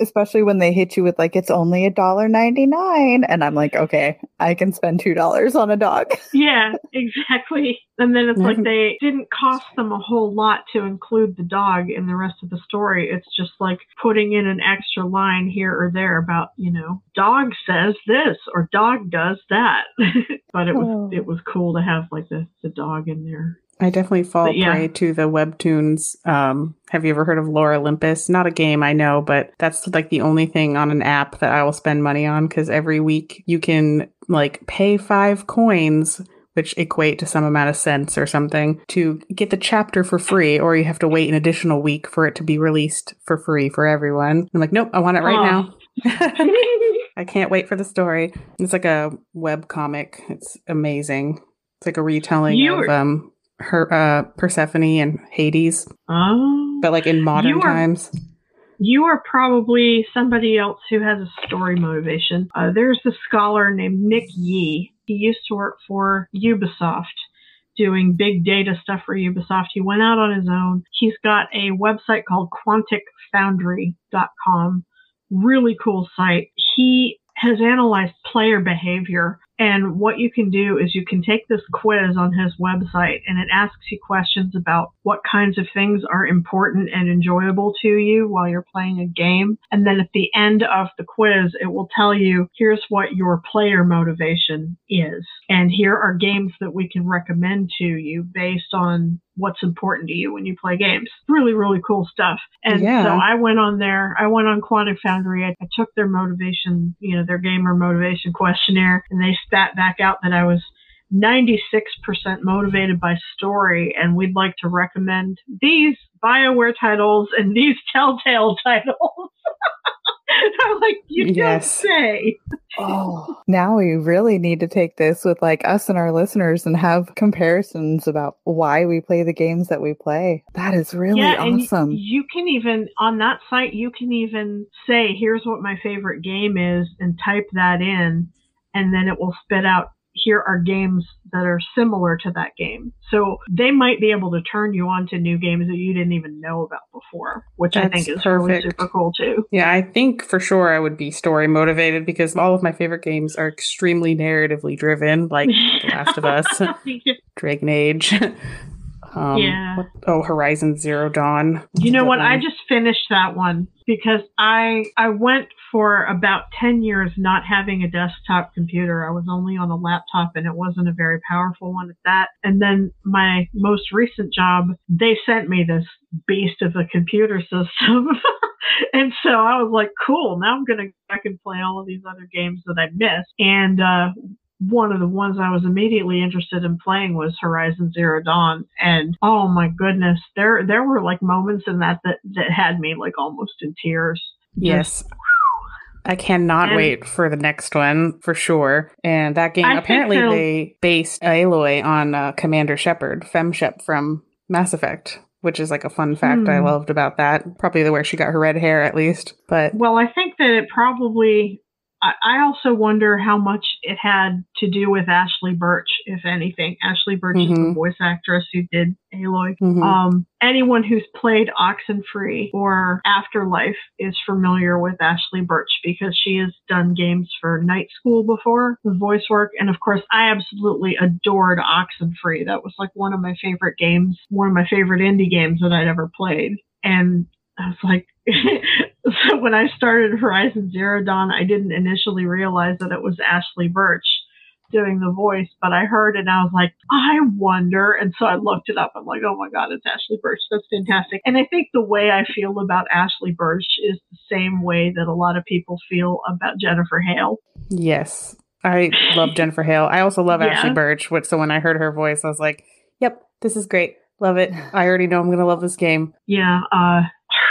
Especially when they hit you with like, it's only $1.99. And I'm like, okay, I can spend $2 on a dog. Yeah, exactly. And then it's like they didn't cost them a whole lot to include the dog in the rest of the story. It's just like putting in an extra line here or there about, you know, dog says this or dog does that. But it was cool to have like the dog in there. I definitely fall prey to the webtoons. Have you ever heard of Lore Olympus? Not a game, I know, but that's like the only thing on an app that I will spend money on, because every week you can like pay 5 coins, which equate to some amount of cents or something, to get the chapter for free, or you have to wait an additional week for it to be released for free for everyone. I'm like, nope, I want it right now. I can't wait for the story. It's like a web comic. It's amazing. It's like a retelling of her Persephone and Hades, but like in modern times. You are probably somebody else who has a story motivation. There's a scholar named Nick Yee. He used to work for Ubisoft, doing big data stuff for Ubisoft. He went out on his own. He's got a website called quanticfoundry.com. Really cool site. He has analyzed player behavior. And what you can do is you can take this quiz on his website, and it asks you questions about what kinds of things are important and enjoyable to you while you're playing a game. And then at the end of the quiz, it will tell you, here's what your player motivation is. And here are games that we can recommend to you based on what's important to you when you play games. Really, really cool stuff. And so I went on Quantic Foundry. I took their motivation, you know, their gamer motivation questionnaire, and they spat back out that I was 96% motivated by story, and we'd like to recommend these BioWare titles and these Telltale titles. I'm like, you don't say. Oh, now we really need to take this with like us and our listeners and have comparisons about why we play the games that we play. That is really awesome. You can even, on that site, you can even say, here's what my favorite game is, and type that in, and then it will spit out, here are games that are similar to that game. So they might be able to turn you on to new games that you didn't even know about before, which I think is really super cool too. Yeah, I think for sure I would be story motivated, because all of my favorite games are extremely narratively driven, like The Last of Us, Dragon Age, Horizon Zero Dawn. You know what? I just finished that one because I went for about 10 years not having a desktop computer. I was only on a laptop, and it wasn't a very powerful one at that. And then my most recent job, they sent me this beast of a computer system. And so I was like, cool, now I'm going to go back and play all of these other games that I missed. And one of the ones I was immediately interested in playing was Horizon Zero Dawn. And oh my goodness, there were like moments in that had me like almost in tears. Yes. I cannot wait for the next one for sure. And that game, apparently they based Aloy on Commander Shepard, FemShep from Mass Effect, which is like a fun fact I loved about that. Probably where she got her red hair at least. But I think that it probably I also wonder how much it had to do with Ashly Burch, if anything. Ashly Burch is the voice actress who did Aloy. Anyone who's played Oxenfree or Afterlife is familiar with Ashly Burch because she has done games for Night School before, the voice work. And of course, I absolutely adored Oxenfree. That was like one of my favorite games, one of my favorite indie games that I'd ever played. And I was like, so when I started Horizon Zero Dawn, I didn't initially realize that it was Ashly Burch doing the voice, but I heard it and I was like, I wonder. And so I looked it up. I'm like, oh my God, it's Ashly Burch. That's fantastic. And I think the way I feel about Ashly Burch is the same way that a lot of people feel about Jennifer Hale. Yes. I love Jennifer Hale. I also love Ashly Burch. So when I heard her voice, I was like, yep, this is great. Love it. I already know I'm going to love this game. Yeah.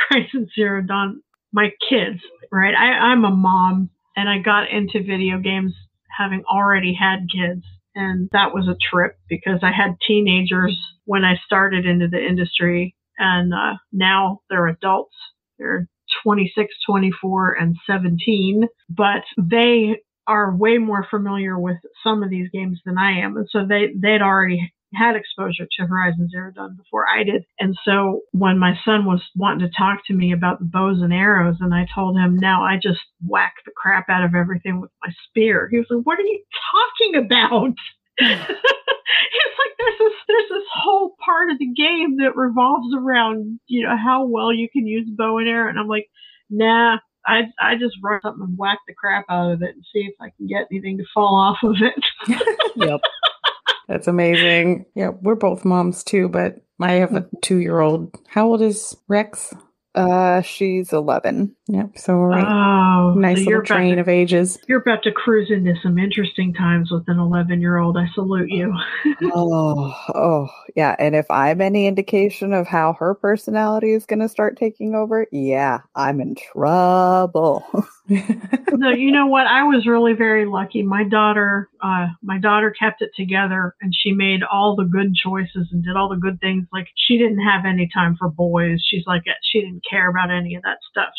Horizon Zero Dawn. My kids, right? I'm a mom, and I got into video games having already had kids. And that was a trip because I had teenagers when I started into the industry. And now they're adults. They're 26, 24, and 17. But they are way more familiar with some of these games than I am. And so they'd already had exposure to Horizon Zero Dawn before I did. And so when my son was wanting to talk to me about the bows and arrows, and I told him, now I just whack the crap out of everything with my spear. He was like, what are you talking about? He was like, there's this whole part of the game that revolves around, you know, how well you can use bow and arrow. And I'm like, nah, I just run up and whack the crap out of it and see if I can get anything to fall off of it. Yep. That's amazing. Yeah, we're both moms too, but I have a 2-year-old. How old is Rex? She's 11. Yep. So we're nice so little train of ages. You're about to cruise into some interesting times with an 11-year-old. I salute you. Yeah. And if I'm any indication of how her personality is going to start taking over, yeah, I'm in trouble. No, you know what? I was really very lucky. My daughter kept it together, and she made all the good choices and did all the good things. Like, she didn't have any time for boys. She's like, she didn't care about any of that stuff.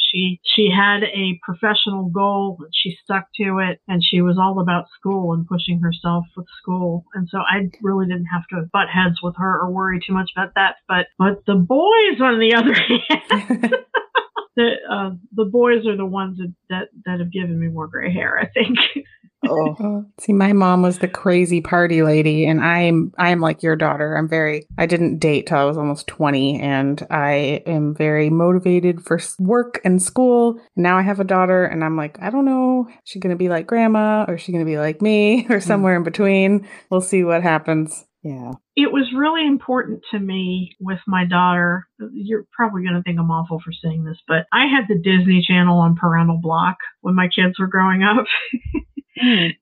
She had a professional goal, and she stuck to it, and she was all about school and pushing herself with school. And so I really didn't have to butt heads with her or worry too much about that. But the boys, on the other hand, the boys are the ones that have given me more gray hair, I think. See, my mom was the crazy party lady, and I'm like your daughter. I didn't date till I was almost 20, and I am very motivated for work and school. And now I have a daughter, and I'm like, I don't know, is she gonna be like grandma, or is she gonna be like me, or somewhere in between? We'll see what happens. Yeah. It was really important to me with my daughter. You're probably going to think I'm awful for saying this, but I had the Disney Channel on parental block when my kids were growing up.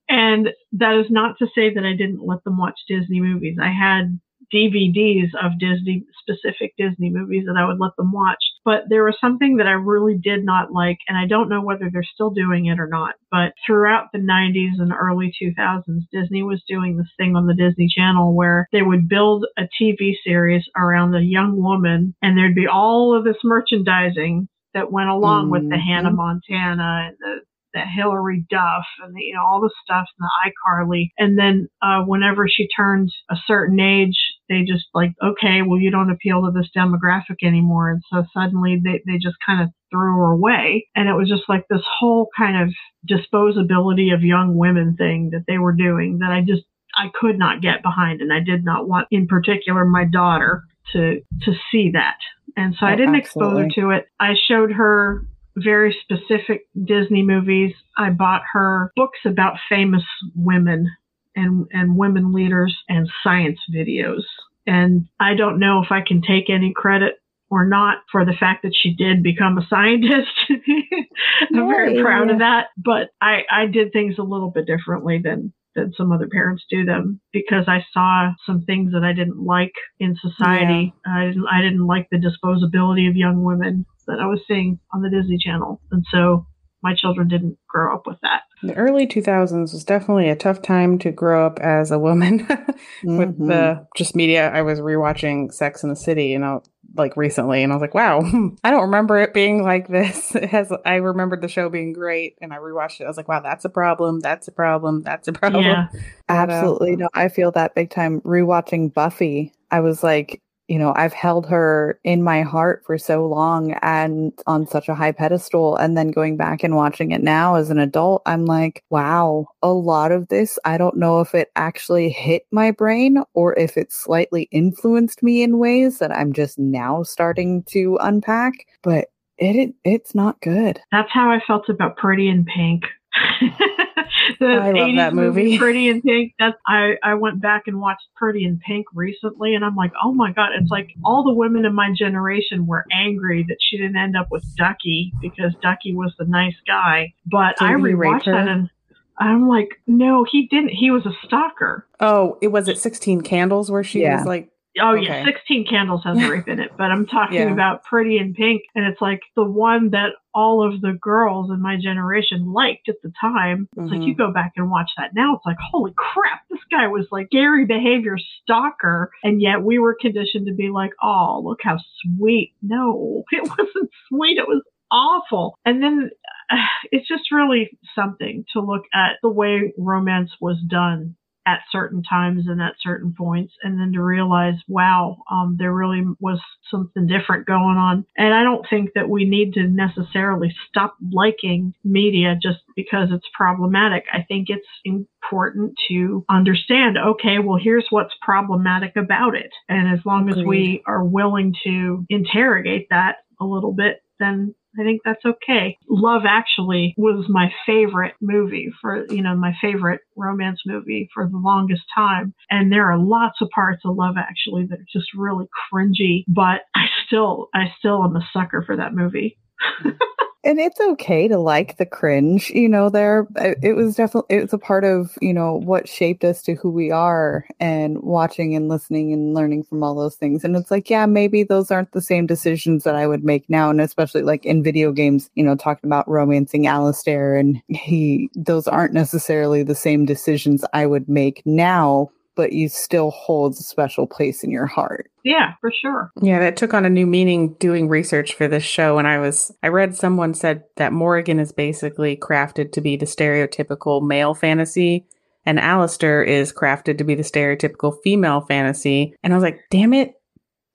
And that is not to say that I didn't let them watch Disney movies. I had DVDs of specific Disney movies that I would let them watch. But there was something that I really did not like, and I don't know whether they're still doing it or not, but throughout the 90s and early 2000s, Disney was doing this thing on the Disney Channel where they would build a TV series around a young woman, and there'd be all of this merchandising that went along with the Hannah Montana and the Hillary Duff and the, you know, all the stuff, and the iCarly. And then whenever she turned a certain age, they just like, okay, well, you don't appeal to this demographic anymore. And so suddenly they just kind of threw her away. And it was just like this whole kind of disposability of young women thing that they were doing that I could not get behind. And I did not want, in particular, my daughter to see that. And so I didn't expose her to it. I showed her very specific Disney movies. I bought her books about famous women and women leaders and science videos. And I don't know if I can take any credit or not for the fact that she did become a scientist. I'm very proud of that. But I did things a little bit differently than some other parents do them, because I saw some things that I didn't like in society. Yeah. I didn't like the disposability of young women that I was seeing on the Disney Channel. And so my children didn't grow up with that. The early 2000s was definitely a tough time to grow up as a woman with the just media. I was rewatching Sex and the City, and like recently, and I was like, wow, I don't remember it being like this. I remembered the show being great, and I rewatched it. I was like, wow, that's a problem. That's a problem. That's a problem. Yeah. Absolutely. No, I feel that big time. Rewatching Buffy, I was like, you know, I've held her in my heart for so long and on such a high pedestal. And then going back and watching it now as an adult, I'm like, wow, a lot of this, I don't know if it actually hit my brain or if it slightly influenced me in ways that I'm just now starting to unpack. But it's not good. That's how I felt about Pretty in Pink. I love that movie, Pretty in Pink. I went back and watched Pretty in Pink recently, and I'm like, oh my god, it's like all the women in my generation were angry that she didn't end up with Ducky because Ducky was the nice guy. But did I rewatched that, and I'm like, no, he didn't. He was a stalker. Oh, it was at 16 Candles where she was like. Oh, okay. Yeah, 16 Candles has rape in it, but I'm talking about Pretty in Pink, and it's like the one that all of the girls in my generation liked at the time. It's like, you go back and watch that now, it's like, holy crap, this guy was like Gary behavior stalker, and yet we were conditioned to be like, oh, look how sweet. No, it wasn't sweet, it was awful. And then it's just really something to look at the way romance was done at certain times and at certain points, and then to realize, wow, there really was something different going on. And I don't think that we need to necessarily stop liking media just because it's problematic. I think it's important to understand, okay, well, here's what's problematic about it. And as long as we are willing to interrogate that a little bit, then I think that's okay. Love Actually was my favorite movie for, you know, my favorite romance movie for the longest time. And there are lots of parts of Love Actually that are just really cringy, but I still am a sucker for that movie. And it's okay to like the cringe, you know, there. It was a part of, you know, what shaped us to who we are, and watching and listening and learning from all those things. And it's like, yeah, maybe those aren't the same decisions that I would make now. And especially like in video games, you know, talking about romancing Alistair, and those aren't necessarily the same decisions I would make now, but you still hold a special place in your heart. Yeah, for sure. Yeah, that took on a new meaning doing research for this show. And I read someone said that Morrigan is basically crafted to be the stereotypical male fantasy, and Alistair is crafted to be the stereotypical female fantasy. And I was like, damn it.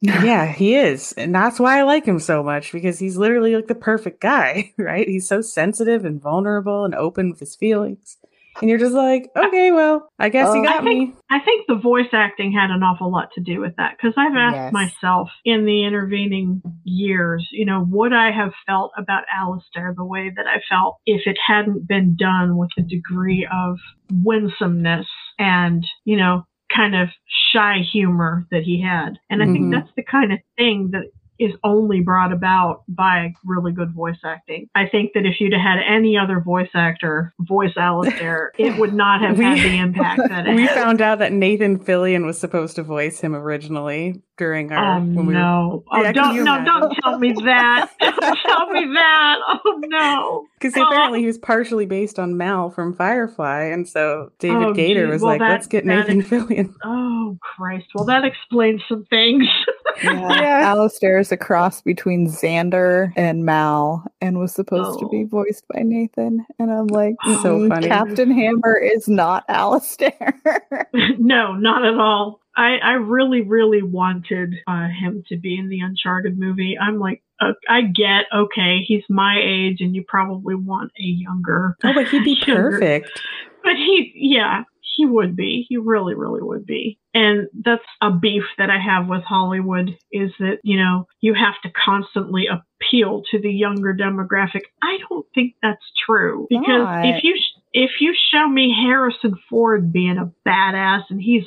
Yeah, he is. And that's why I like him so much, because he's literally like the perfect guy, right? He's so sensitive and vulnerable and open with his feelings. And you're just like, okay, well, I guess you got me. I think the voice acting had an awful lot to do with that, because I've asked myself in the intervening years, you know, would I have felt about Alistair the way that I felt if it hadn't been done with a degree of winsomeness and, you know, kind of shy humor that he had. And I think that's the kind of thing that is only brought about by really good voice acting. I think that if you'd had any other voice actor voice Alistair, it would not have had the impact that it had. Found out that Nathan Fillion was supposed to voice him originally during our... don't tell me that. Don't tell me that. Oh, no. Because apparently he was partially based on Mal from Firefly, and so David Gator was let's get Nathan Fillion. Oh, Christ. Well, that explains some things. Yeah. Alistair is a cross between Xander and Mal, and was supposed to be voiced by Nathan. And I'm like, so funny. Captain Hammer is not Alistair. No, not at all. I really, really wanted him to be in the Uncharted movie. I'm like, I get, okay, he's my age, and you probably want a younger. Oh, but he'd be perfect. But he would be. He really, really would be. And that's a beef that I have with Hollywood, is that, you know, you have to constantly appeal to the younger demographic. I don't think that's true, because if you show me Harrison Ford being a badass, and he's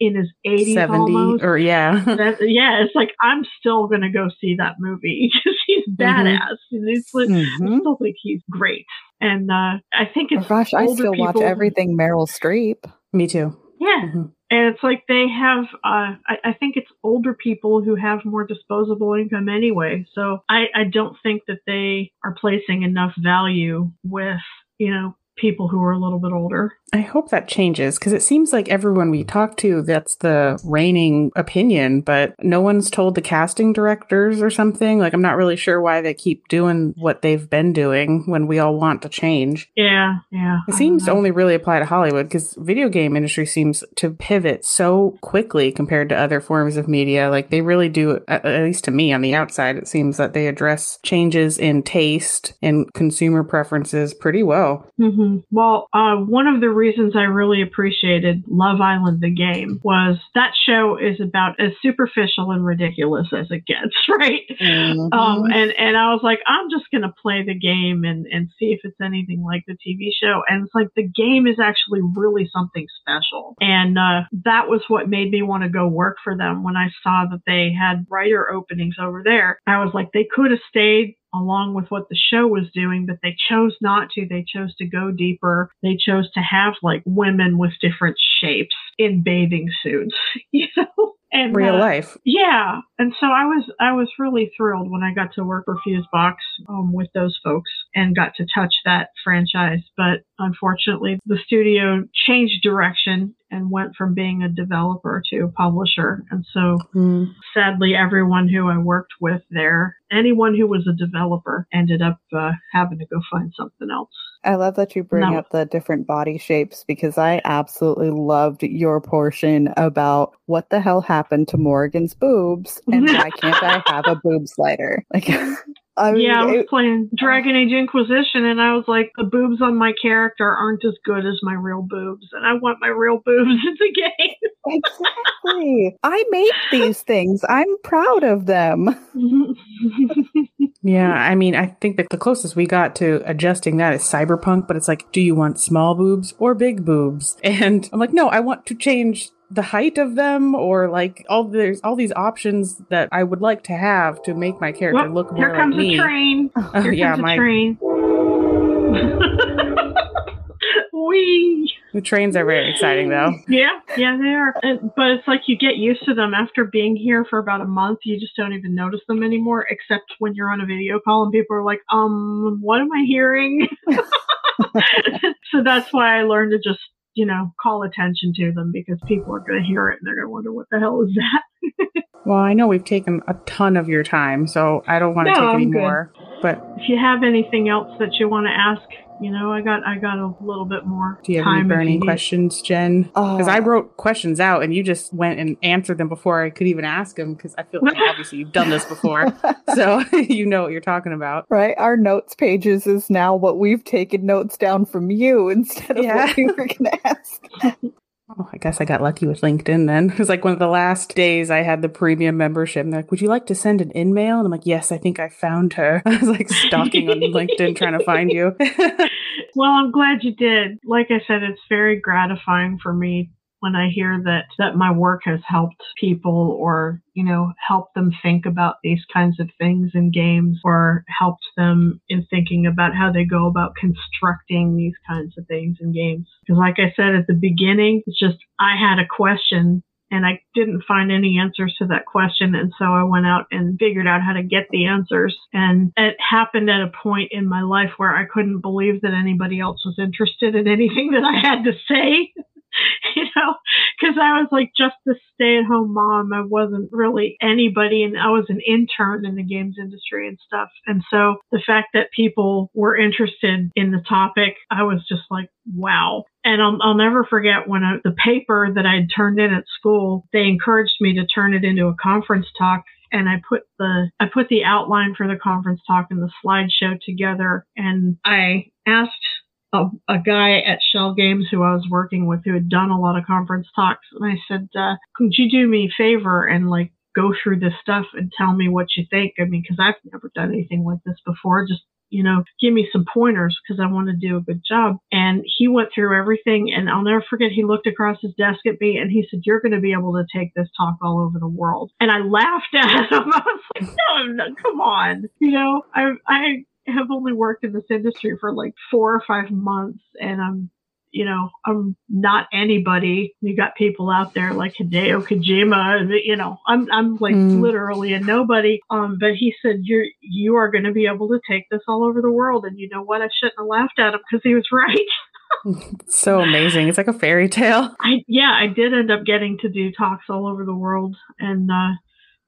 in his 80s, 70 almost, or it's like, I'm still gonna go see that movie because he's badass, and it's like, I still think he's great. And I think it's I still watch everything Meryl Streep. Me too. Yeah. And it's like they have, I think it's older people who have more disposable income anyway. So I don't think that they are placing enough value with, you know, people who are a little bit older. I hope that changes, because it seems like everyone we talk to, that's the reigning opinion, but no one's told the casting directors or something. Like, I'm not really sure why they keep doing what they've been doing when we all want to change. Yeah. It seems to only really apply to Hollywood, because video game industry seems to pivot so quickly compared to other forms of media. Like, they really do, at least to me on the outside, it seems that they address changes in taste and consumer preferences pretty well. Mm-hmm. Well, one of the reasons I really appreciated Love Island the game was that show is about as superficial and ridiculous as it gets, right? Mm-hmm. And I was like, I'm just going to play the game and see if it's anything like the TV show. And it's like, the game is actually really something special. And that was what made me want to go work for them. When I saw that they had writer openings over there, I was like, they could have stayed along with what the show was doing, but they chose not to. They chose to go deeper. They chose to have like women with different shapes in bathing suits, you know? And, real life. Yeah. And so I was really thrilled when I got to work for Fusebox with those folks and got to touch that franchise. But unfortunately, the studio changed direction and went from being a developer to a publisher. And so sadly, everyone who I worked with there, anyone who was a developer ended up having to go find something else. I love that you bring up the different body shapes, because I absolutely loved your portion about what the hell happened to Morrigan's boobs and why can't I have a boob slider? Like, I was playing Dragon Age Inquisition, and I was like, the boobs on my character aren't as good as my real boobs, and I want my real boobs in the game. Exactly. I make these things. I'm proud of them. Yeah, I mean, I think that the closest we got to adjusting that is Cyberpunk, but it's like, do you want small boobs or big boobs? And I'm like, no, I want to change the height of them, or like there's all these options that I would like to have to make my character look more like me. Here comes a train. Here comes a train. Whee! The trains are very exciting, though. Yeah, they are. But it's like you get used to them after being here for about a month. You just don't even notice them anymore, except when you're on a video call and people are like, what am I hearing? So that's why I learned to just, call attention to them, because people are going to hear it and they're going to wonder, what the hell is that? Well, I know we've taken a ton of your time, so I don't want to take any more. But if you have anything else that you want to ask, I got a little bit more. Do you have any burning questions, Jen? Because I wrote questions out and you just went and answered them before I could even ask them, because I feel like obviously you've done this before. So you know what you're talking about. Right. Our notes pages is now what we've taken notes down from you instead of what we were going to ask. Oh, I guess I got lucky with LinkedIn then. It was like one of the last days I had the premium membership. And they're like, would you like to send an in-mail? And I'm like, yes, I think I found her. I was like stalking on LinkedIn trying to find you. Well, I'm glad you did. Like I said, it's very gratifying for me when I hear that my work has helped people, or, helped them think about these kinds of things in games, or helped them in thinking about how they go about constructing these kinds of things in games. Because like I said at the beginning, it's just, I had a question and I didn't find any answers to that question. And so I went out and figured out how to get the answers. And it happened at a point in my life where I couldn't believe that anybody else was interested in anything that I had to say. Because I was like just a stay-at-home mom. I wasn't really anybody, and I was an intern in the games industry and stuff. And so the fact that people were interested in the topic, I was just like, wow. And I'll never forget when the paper that I had turned in at school, they encouraged me to turn it into a conference talk. And I put the outline for the conference talk and the slideshow together. And I asked a guy at Shell Games who I was working with, who had done a lot of conference talks, and I said, could you do me a favor and like go through this stuff and tell me what you think? I mean, because I've never done anything like this before. Just give me some pointers, because I want to do a good job. And he went through everything, and I'll never forget, he looked across his desk at me and he said, you're going to be able to take this talk all over the world. And I laughed at him. I was like, no, come on. I have only worked in this industry for like 4 or 5 months, and I'm not anybody. You got people out there like Hideo Kojima, I'm like literally a nobody. But he said, you are going to be able to take this all over the world. And you know what? I shouldn't have laughed at him, because he was right. It's so amazing. It's like a fairy tale. I did end up getting to do talks all over the world. And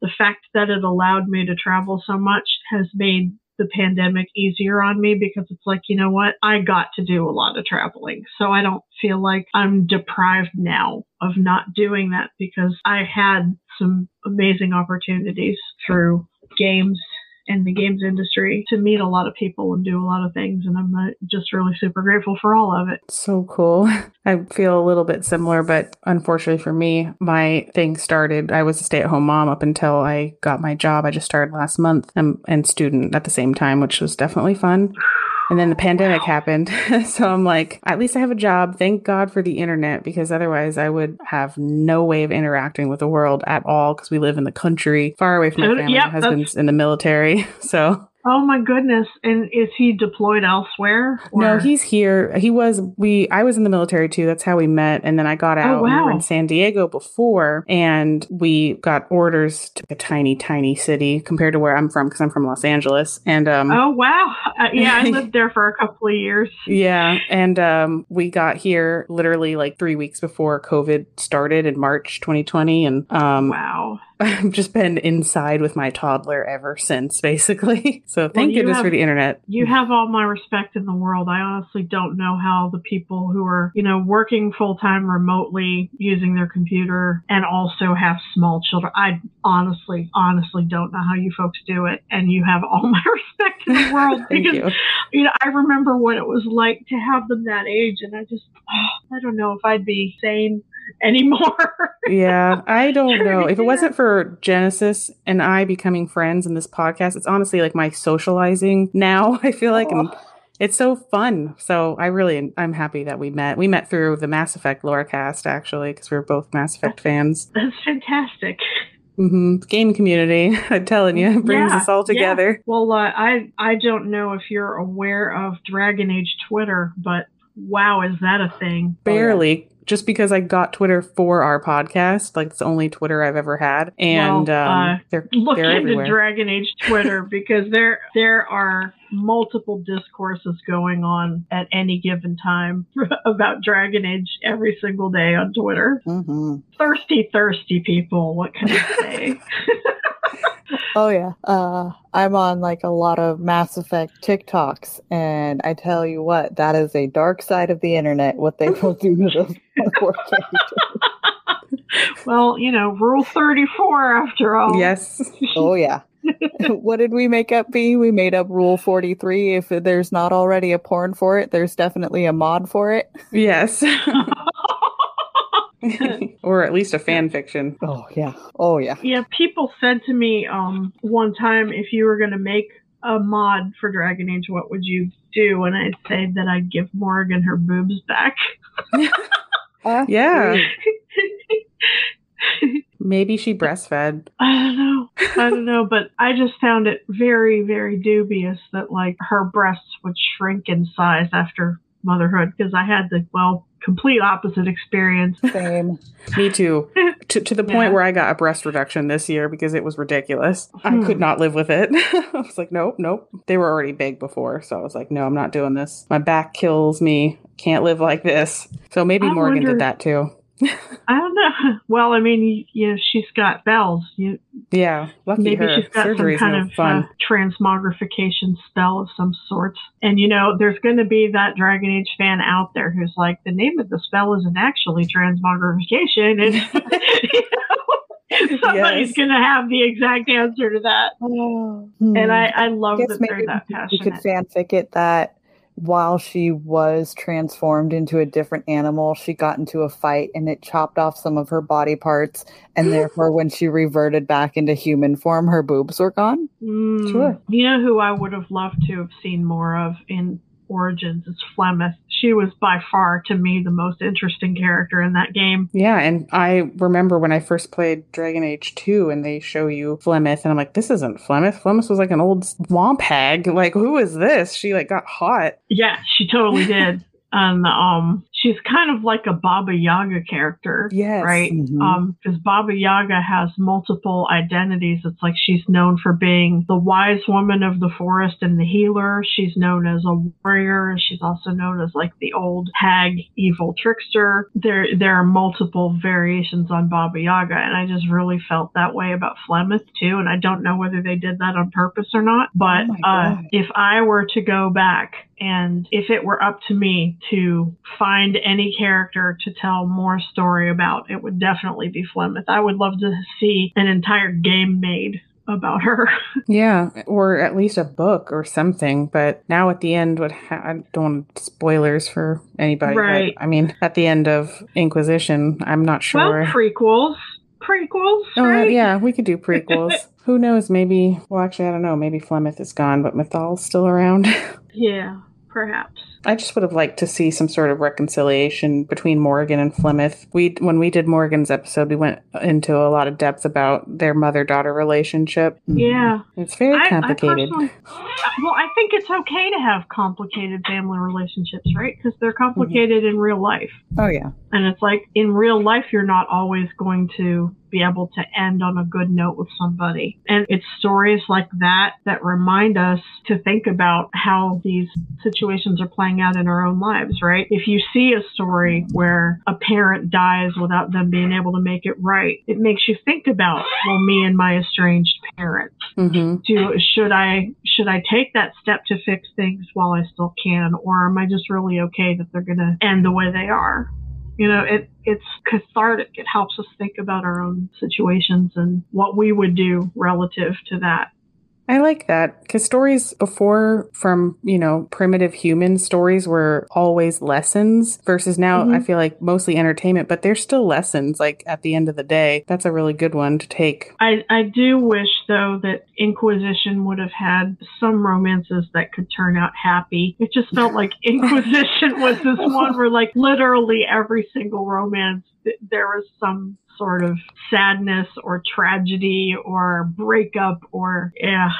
the fact that it allowed me to travel so much has made the pandemic easier on me, because it's like, you know what? I got to do a lot of traveling. So I don't feel like I'm deprived now of not doing that, because I had some amazing opportunities through games and the games industry to meet a lot of people and do a lot of things. And I'm just really super grateful for all of it. So cool. I feel a little bit similar, but unfortunately for me, my thing started, I was a stay-at-home mom up until I got my job. I just started last month, and student at the same time, which was definitely fun. And then the pandemic happened. So I'm like, at least I have a job. Thank God for the internet, because otherwise I would have no way of interacting with the world at all, because we live in the country, far away from my family. My husband's in the military. So. Oh my goodness. And is he deployed elsewhere? Or? No, he's here. I was in the military too. That's how we met. And then I got out. Oh, wow. We were in San Diego before, and we got orders to a tiny, tiny city compared to where I'm from, because I'm from Los Angeles. And oh, wow. Yeah, I lived there for a couple of years. Yeah. And we got here literally like 3 weeks before COVID started in March 2020. And wow. I've just been inside with my toddler ever since, basically. So thank goodness for the internet. You have all my respect in the world. I honestly don't know how the people who are, working full-time remotely using their computer and also have small children. I honestly don't know how you folks do it. And you have all my respect in the world. Because, I remember what it was like to have them that age. And I just, I don't know if I'd be sane anymore. Yeah, I don't know. If it wasn't for Genesis and I becoming friends in this podcast, it's honestly like my socializing now, I feel like. And it's so fun. So I'm happy that we met. We met through the Mass Effect Lorecast, actually, because we were both Mass Effect fans. That's fantastic. Mm-hmm. Game community, I'm telling you, it brings us all together. Yeah. Well, I don't know if you're aware of Dragon Age Twitter, but wow, is that a thing? Barely. Oh, yeah. Just because I got Twitter for our podcast, like it's the only Twitter I've ever had, and they're everywhere. Look into Dragon Age Twitter, because there are multiple discourses going on at any given time about Dragon Age every single day on Twitter. Mm-hmm. Thirsty people. What can I say? Oh, yeah. I'm on like a lot of Mass Effect TikToks, and I tell you what, that is a dark side of the internet, what they will do to those poor characters. Well, Rule 34 after all. Yes. Oh, yeah. What did we make up be? We made up Rule 43. If there's not already a porn for it, there's definitely a mod for it. Yes. Or at least a fan fiction. Oh, yeah. Oh, yeah. Yeah, people said to me one time, if you were going to make a mod for Dragon Age, what would you do? And I'd say that I'd give Morrigan her boobs back. Yeah. Maybe she breastfed. I don't know, but I just found it very, very dubious that, like, her breasts would shrink in size after motherhood, because I had the, complete opposite experience. Same. Me too. To the point where I got a breast reduction this year because it was ridiculous. I could not live with it. I was like, nope. They were already big before. So I was like, no, I'm not doing this. My back kills me. Can't live like this. So maybe Morgan did that too. I don't know. Well, I mean, she's got bells. Lucky maybe her. She's got surgery's some kind of transmogrification spell of some sorts. And there's going to be that Dragon Age fan out there who's like, the name of the spell isn't actually transmogrification. And somebody's going to have the exact answer to that. Oh. And I love that they're that passionate. You could fanfic it that while she was transformed into a different animal, she got into a fight and it chopped off some of her body parts. And therefore, when she reverted back into human form, her boobs were gone. Mm. Sure. Who I would have loved to have seen more of in Origins is Flemeth. She was by far, to me, the most interesting character in that game. Yeah, and I remember when I first played Dragon Age 2 and they show you Flemeth, and I'm like, this isn't Flemeth. Flemeth was like an old swamp hag. Like, who is this? She, like, got hot. Yeah, she totally did. And she's kind of like a Baba Yaga character, yes, right? Mm-hmm. Because Baba Yaga has multiple identities. It's like she's known for being the wise woman of the forest and the healer. She's known as a warrior. She's also known as like the old hag, evil trickster. There are multiple variations on Baba Yaga, and I just really felt that way about Flemeth too. And I don't know whether they did that on purpose or not, but if I were to go back, and if it were up to me to find any character to tell more story about, it would definitely be Flemeth. I would love to see an entire game made about her. Yeah, or at least a book or something. But now at the end, I don't want spoilers for anybody. Right. But, I mean, at the end of Inquisition, I'm not sure. Well, prequels, right? Yeah, we could do prequels. Who knows? Maybe, well, actually, I don't know. Maybe Flemeth is gone, but Mythal's still around. Yeah, perhaps. I just would have liked to see some sort of reconciliation between Morrigan and Flemeth. When we did Morrigan's episode, we went into a lot of depth about their mother-daughter relationship. Yeah. It's very complicated. I think it's okay to have complicated family relationships, right? Because they're complicated in real life. Oh, yeah. And it's like, in real life, you're not always going to be able to end on a good note with somebody. And it's stories like that that remind us to think about how these situations are playing out in our own lives, right? If you see a story where a parent dies without them being able to make it right, it makes you think about, well, me and my estranged parent. Mm-hmm. Should I take that step to fix things while I still can? Or am I just really okay that they're going to end the way they are? You know, it's cathartic. It helps us think about our own situations and what we would do relative to that. I like that, because stories before from, you know, primitive human stories were always lessons versus now I feel like mostly entertainment, but they're still lessons, like at the end of the day. That's a really good one to take. I do wish, though, that Inquisition would have had some romances that could turn out happy. It just felt like Inquisition was this one where, like, literally every single romance, there was some sort of sadness or tragedy or breakup or yeah,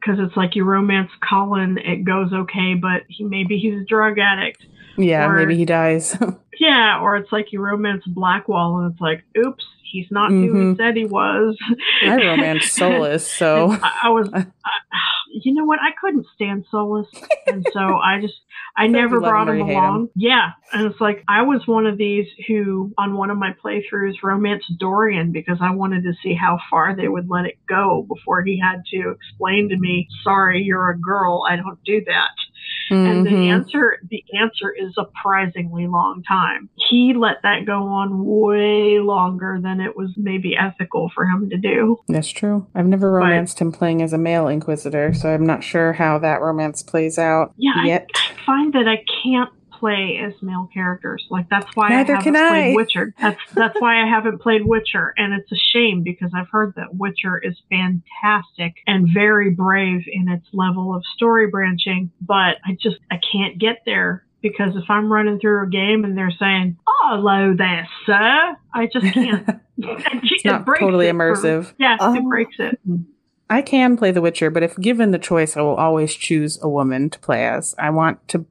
because it's like you romance Colin, it goes okay, but maybe he's a drug addict, or maybe he dies. Yeah, or it's like you romance Blackwall and it's like, oops, he's not who he said he was. I romanced Solas, so you know what? I couldn't stand Solas, and so I never brought him along. Yeah, and it's like I was one of these who, on one of my playthroughs, romanced Dorian because I wanted to see how far they would let it go before he had to explain to me, sorry, you're a girl, I don't do that. And the answer is a surprisingly long time. He let that go on way longer than it was maybe ethical for him to do. That's true. I've never romanced him playing as a male Inquisitor, so I'm not sure how that romance plays out yet. I find that I can't play as male characters. Like, that's why I haven't played Witcher. That's why I haven't played Witcher, and it's a shame because I've heard that Witcher is fantastic and very brave in its level of story branching, but I can't get there. Because if I'm running through a game and they're saying, oh, hello there, sir, I just can't. It's not totally immersive. It breaks it. I can play The Witcher, but if given the choice, I will always choose a woman to play as. I want to.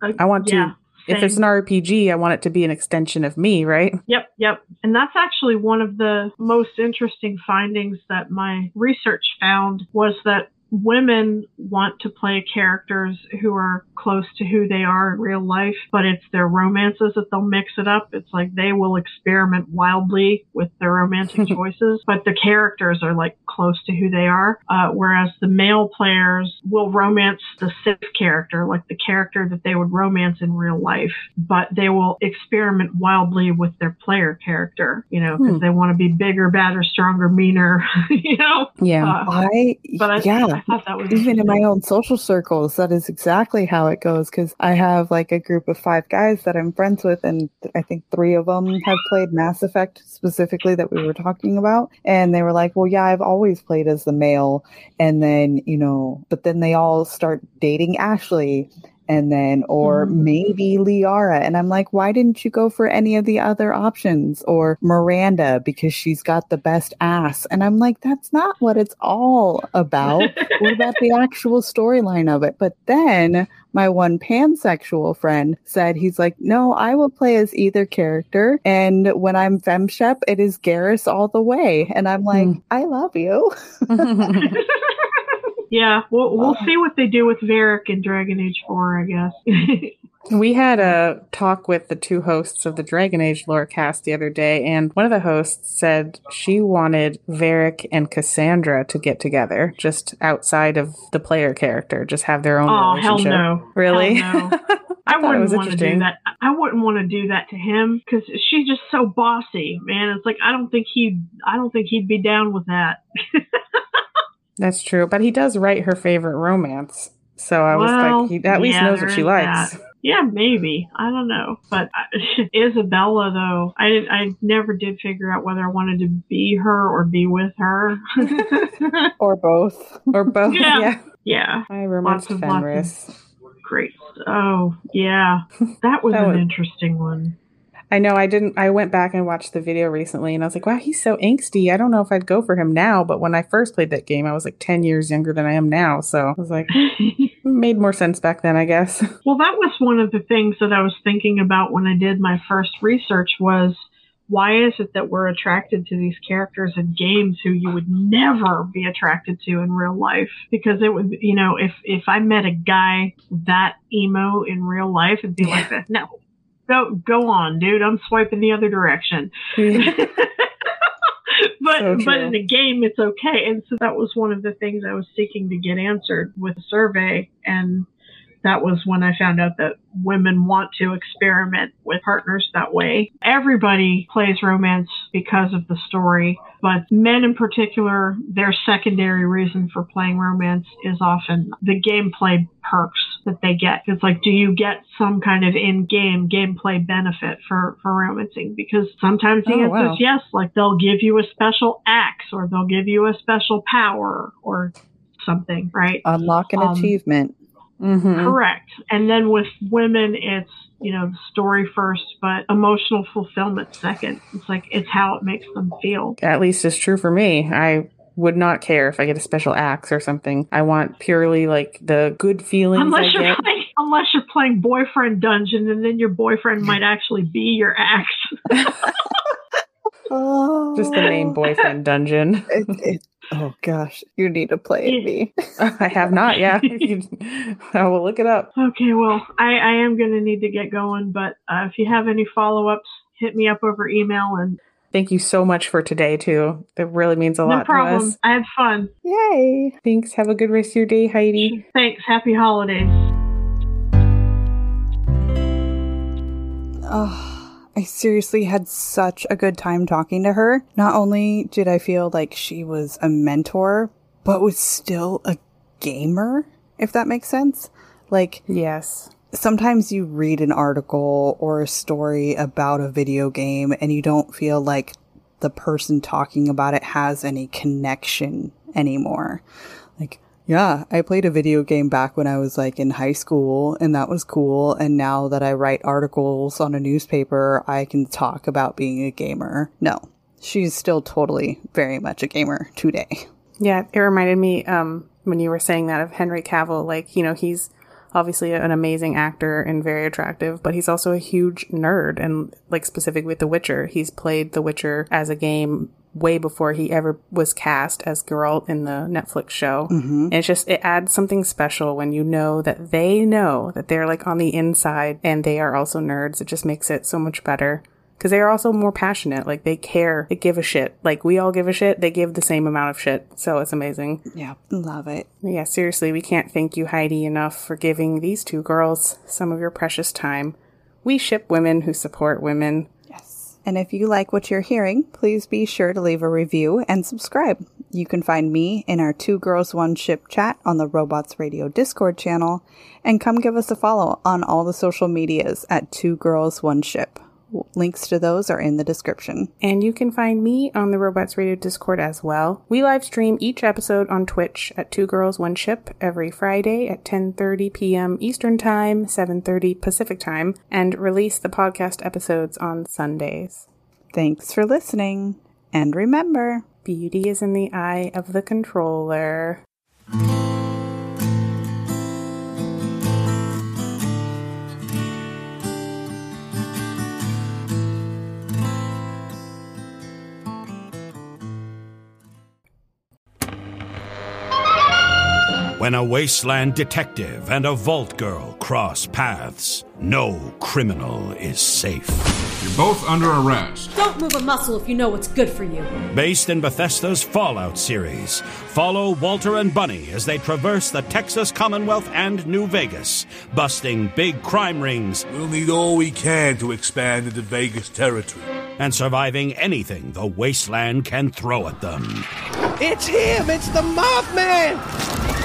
If it's an RPG, I want it to be an extension of me, right? Yep. And that's actually one of the most interesting findings that my research found, was that women want to play characters who are close to who they are in real life, but it's their romances that they'll mix it up. It's like they will experiment wildly with their romantic choices, but the characters are like close to who they are. Whereas the male players will romance the safe character, like the character that they would romance in real life, but they will experiment wildly with their player character, you know, because they want to be bigger, badder, stronger, meaner, you know? Yeah. I thought that was even in my own social circles, that is exactly how it goes, because I have like a group of 5 guys that I'm friends with, and I think 3 of them have played Mass Effect specifically that we were talking about, and they were like, well, yeah, I've always played as the male, and then, you know, but then they all start dating Ashly. and then, or maybe Liara. And I'm like, why didn't you go for any of the other options? Or Miranda, because she's got the best ass. And I'm like, that's not what it's all about. What about the actual storyline of it? But then my one pansexual friend said, he's like, no, I will play as either character. And when I'm FemShep, it is Garrus all the way. And I'm like, I love you. Yeah, we'll see what they do with Varric in Dragon Age 4, I guess. We had a talk with the two hosts of the Dragon Age lore cast the other day, and one of the hosts said she wanted Varric and Cassandra to get together, just outside of the player character, just have their own relationship. Oh, hell no. Really? Hell no. I wouldn't want to do that. I wouldn't want to do that to him, because she's just so bossy, man. It's like, I don't think he'd be down with that. That's true, but he does write her favorite romance, so I was like, he at least knows what she likes. That. Yeah, maybe. I don't know. But Isabella, though, I never did figure out whether I wanted to be her or be with her. Or both. Or both, yeah. I romanced Fenris. Great. Oh, yeah. That was an interesting one. I know I went back and watched the video recently and I was like, wow, he's so angsty. I don't know if I'd go for him now, but when I first played that game, I was like 10 years younger than I am now. So I was like, made more sense back then, I guess. Well, that was one of the things that I was thinking about when I did my first research was, why is it that we're attracted to these characters in games who you would never be attracted to in real life? Because it would, you know, if I met a guy that emo in real life, it'd be like that. No. Go on, dude. I'm swiping the other direction. But in the game, it's okay. And so that was one of the things I was seeking to get answered with a survey. And that was when I found out that women want to experiment with partners that way. Everybody plays romance because of the story, but men in particular, their secondary reason for playing romance is often the gameplay perks that they get. It's like, do you get some kind of in-game gameplay benefit for romancing? Because sometimes the answer is yes, like they'll give you a special axe or they'll give you a special power or something, right? Unlock an achievement. Mm-hmm. Correct. And then with women, it's, you know, story first, but emotional fulfillment second. It's like, it's how it makes them feel. At least it's true for me. I would not care if I get a special axe or something. I want purely like the good feelings. Unless you're playing boyfriend dungeon, and then your boyfriend might actually be your axe. Just the name boyfriend dungeon. Oh gosh, you need to play it, me. I have not, yeah. I will look it up. Okay, well, I am going to need to get going, but if you have any follow-ups, hit me up over email. And thank you so much for today, too. It really means a lot to us. No problem. I had fun. Yay. Thanks. Have a good rest of your day, Heidi. Thanks. Happy holidays. Oh. I seriously had such a good time talking to her. Not only did I feel like she was a mentor, but was still a gamer, if that makes sense. Like, yes. Sometimes you read an article or a story about a video game and you don't feel like the person talking about it has any connection anymore. Like, yeah, I played a video game back when I was like in high school, and that was cool. And now that I write articles on a newspaper, I can talk about being a gamer. No, she's still totally very much a gamer today. Yeah, it reminded me when you were saying that of Henry Cavill. Like, you know, he's obviously an amazing actor and very attractive, but he's also a huge nerd. And like specifically with The Witcher, he's played The Witcher as a game way before he ever was cast as Geralt in the Netflix show. Mm-hmm. And it's just, it adds something special when you know that they're like on the inside and they are also nerds. It just makes it so much better because they are also more passionate. Like they care, they give a shit. Like we all give a shit. They give the same amount of shit. So it's amazing. Yeah. Love it. Yeah. Seriously. We can't thank you, Heidi, enough for giving these two girls some of your precious time. We ship women who support women. And if you like what you're hearing, please be sure to leave a review and subscribe. You can find me in our Two Girls, One Ship chat on the Robots Radio Discord channel. And come give us a follow on all the social medias at Two Girls, One Ship. Links to those are in the description. And you can find me on the Robots Radio Discord as well. We live stream each episode on Twitch at Two Girls, One Ship every Friday at 10:30 p.m. Eastern Time, 7:30 Pacific Time, and release the podcast episodes on Sundays. Thanks for listening, and remember, beauty is in the eye of the controller. When a wasteland detective and a vault girl cross paths, no criminal is safe. You're both under arrest. Don't move a muscle if you know what's good for you. Based in Bethesda's Fallout series, follow Walter and Bunny as they traverse the Texas Commonwealth and New Vegas, busting big crime rings. We'll need all we can to expand into Vegas territory. And surviving anything the wasteland can throw at them. It's him! It's the Mothman!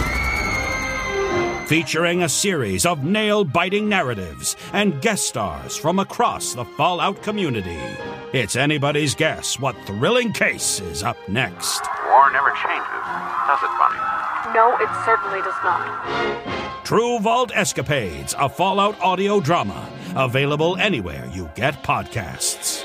Featuring a series of nail-biting narratives and guest stars from across the Fallout community. It's anybody's guess what thrilling case is up next. War never changes, does it, Bunny? No, it certainly does not. True Vault Escapades, a Fallout audio drama. Available anywhere you get podcasts.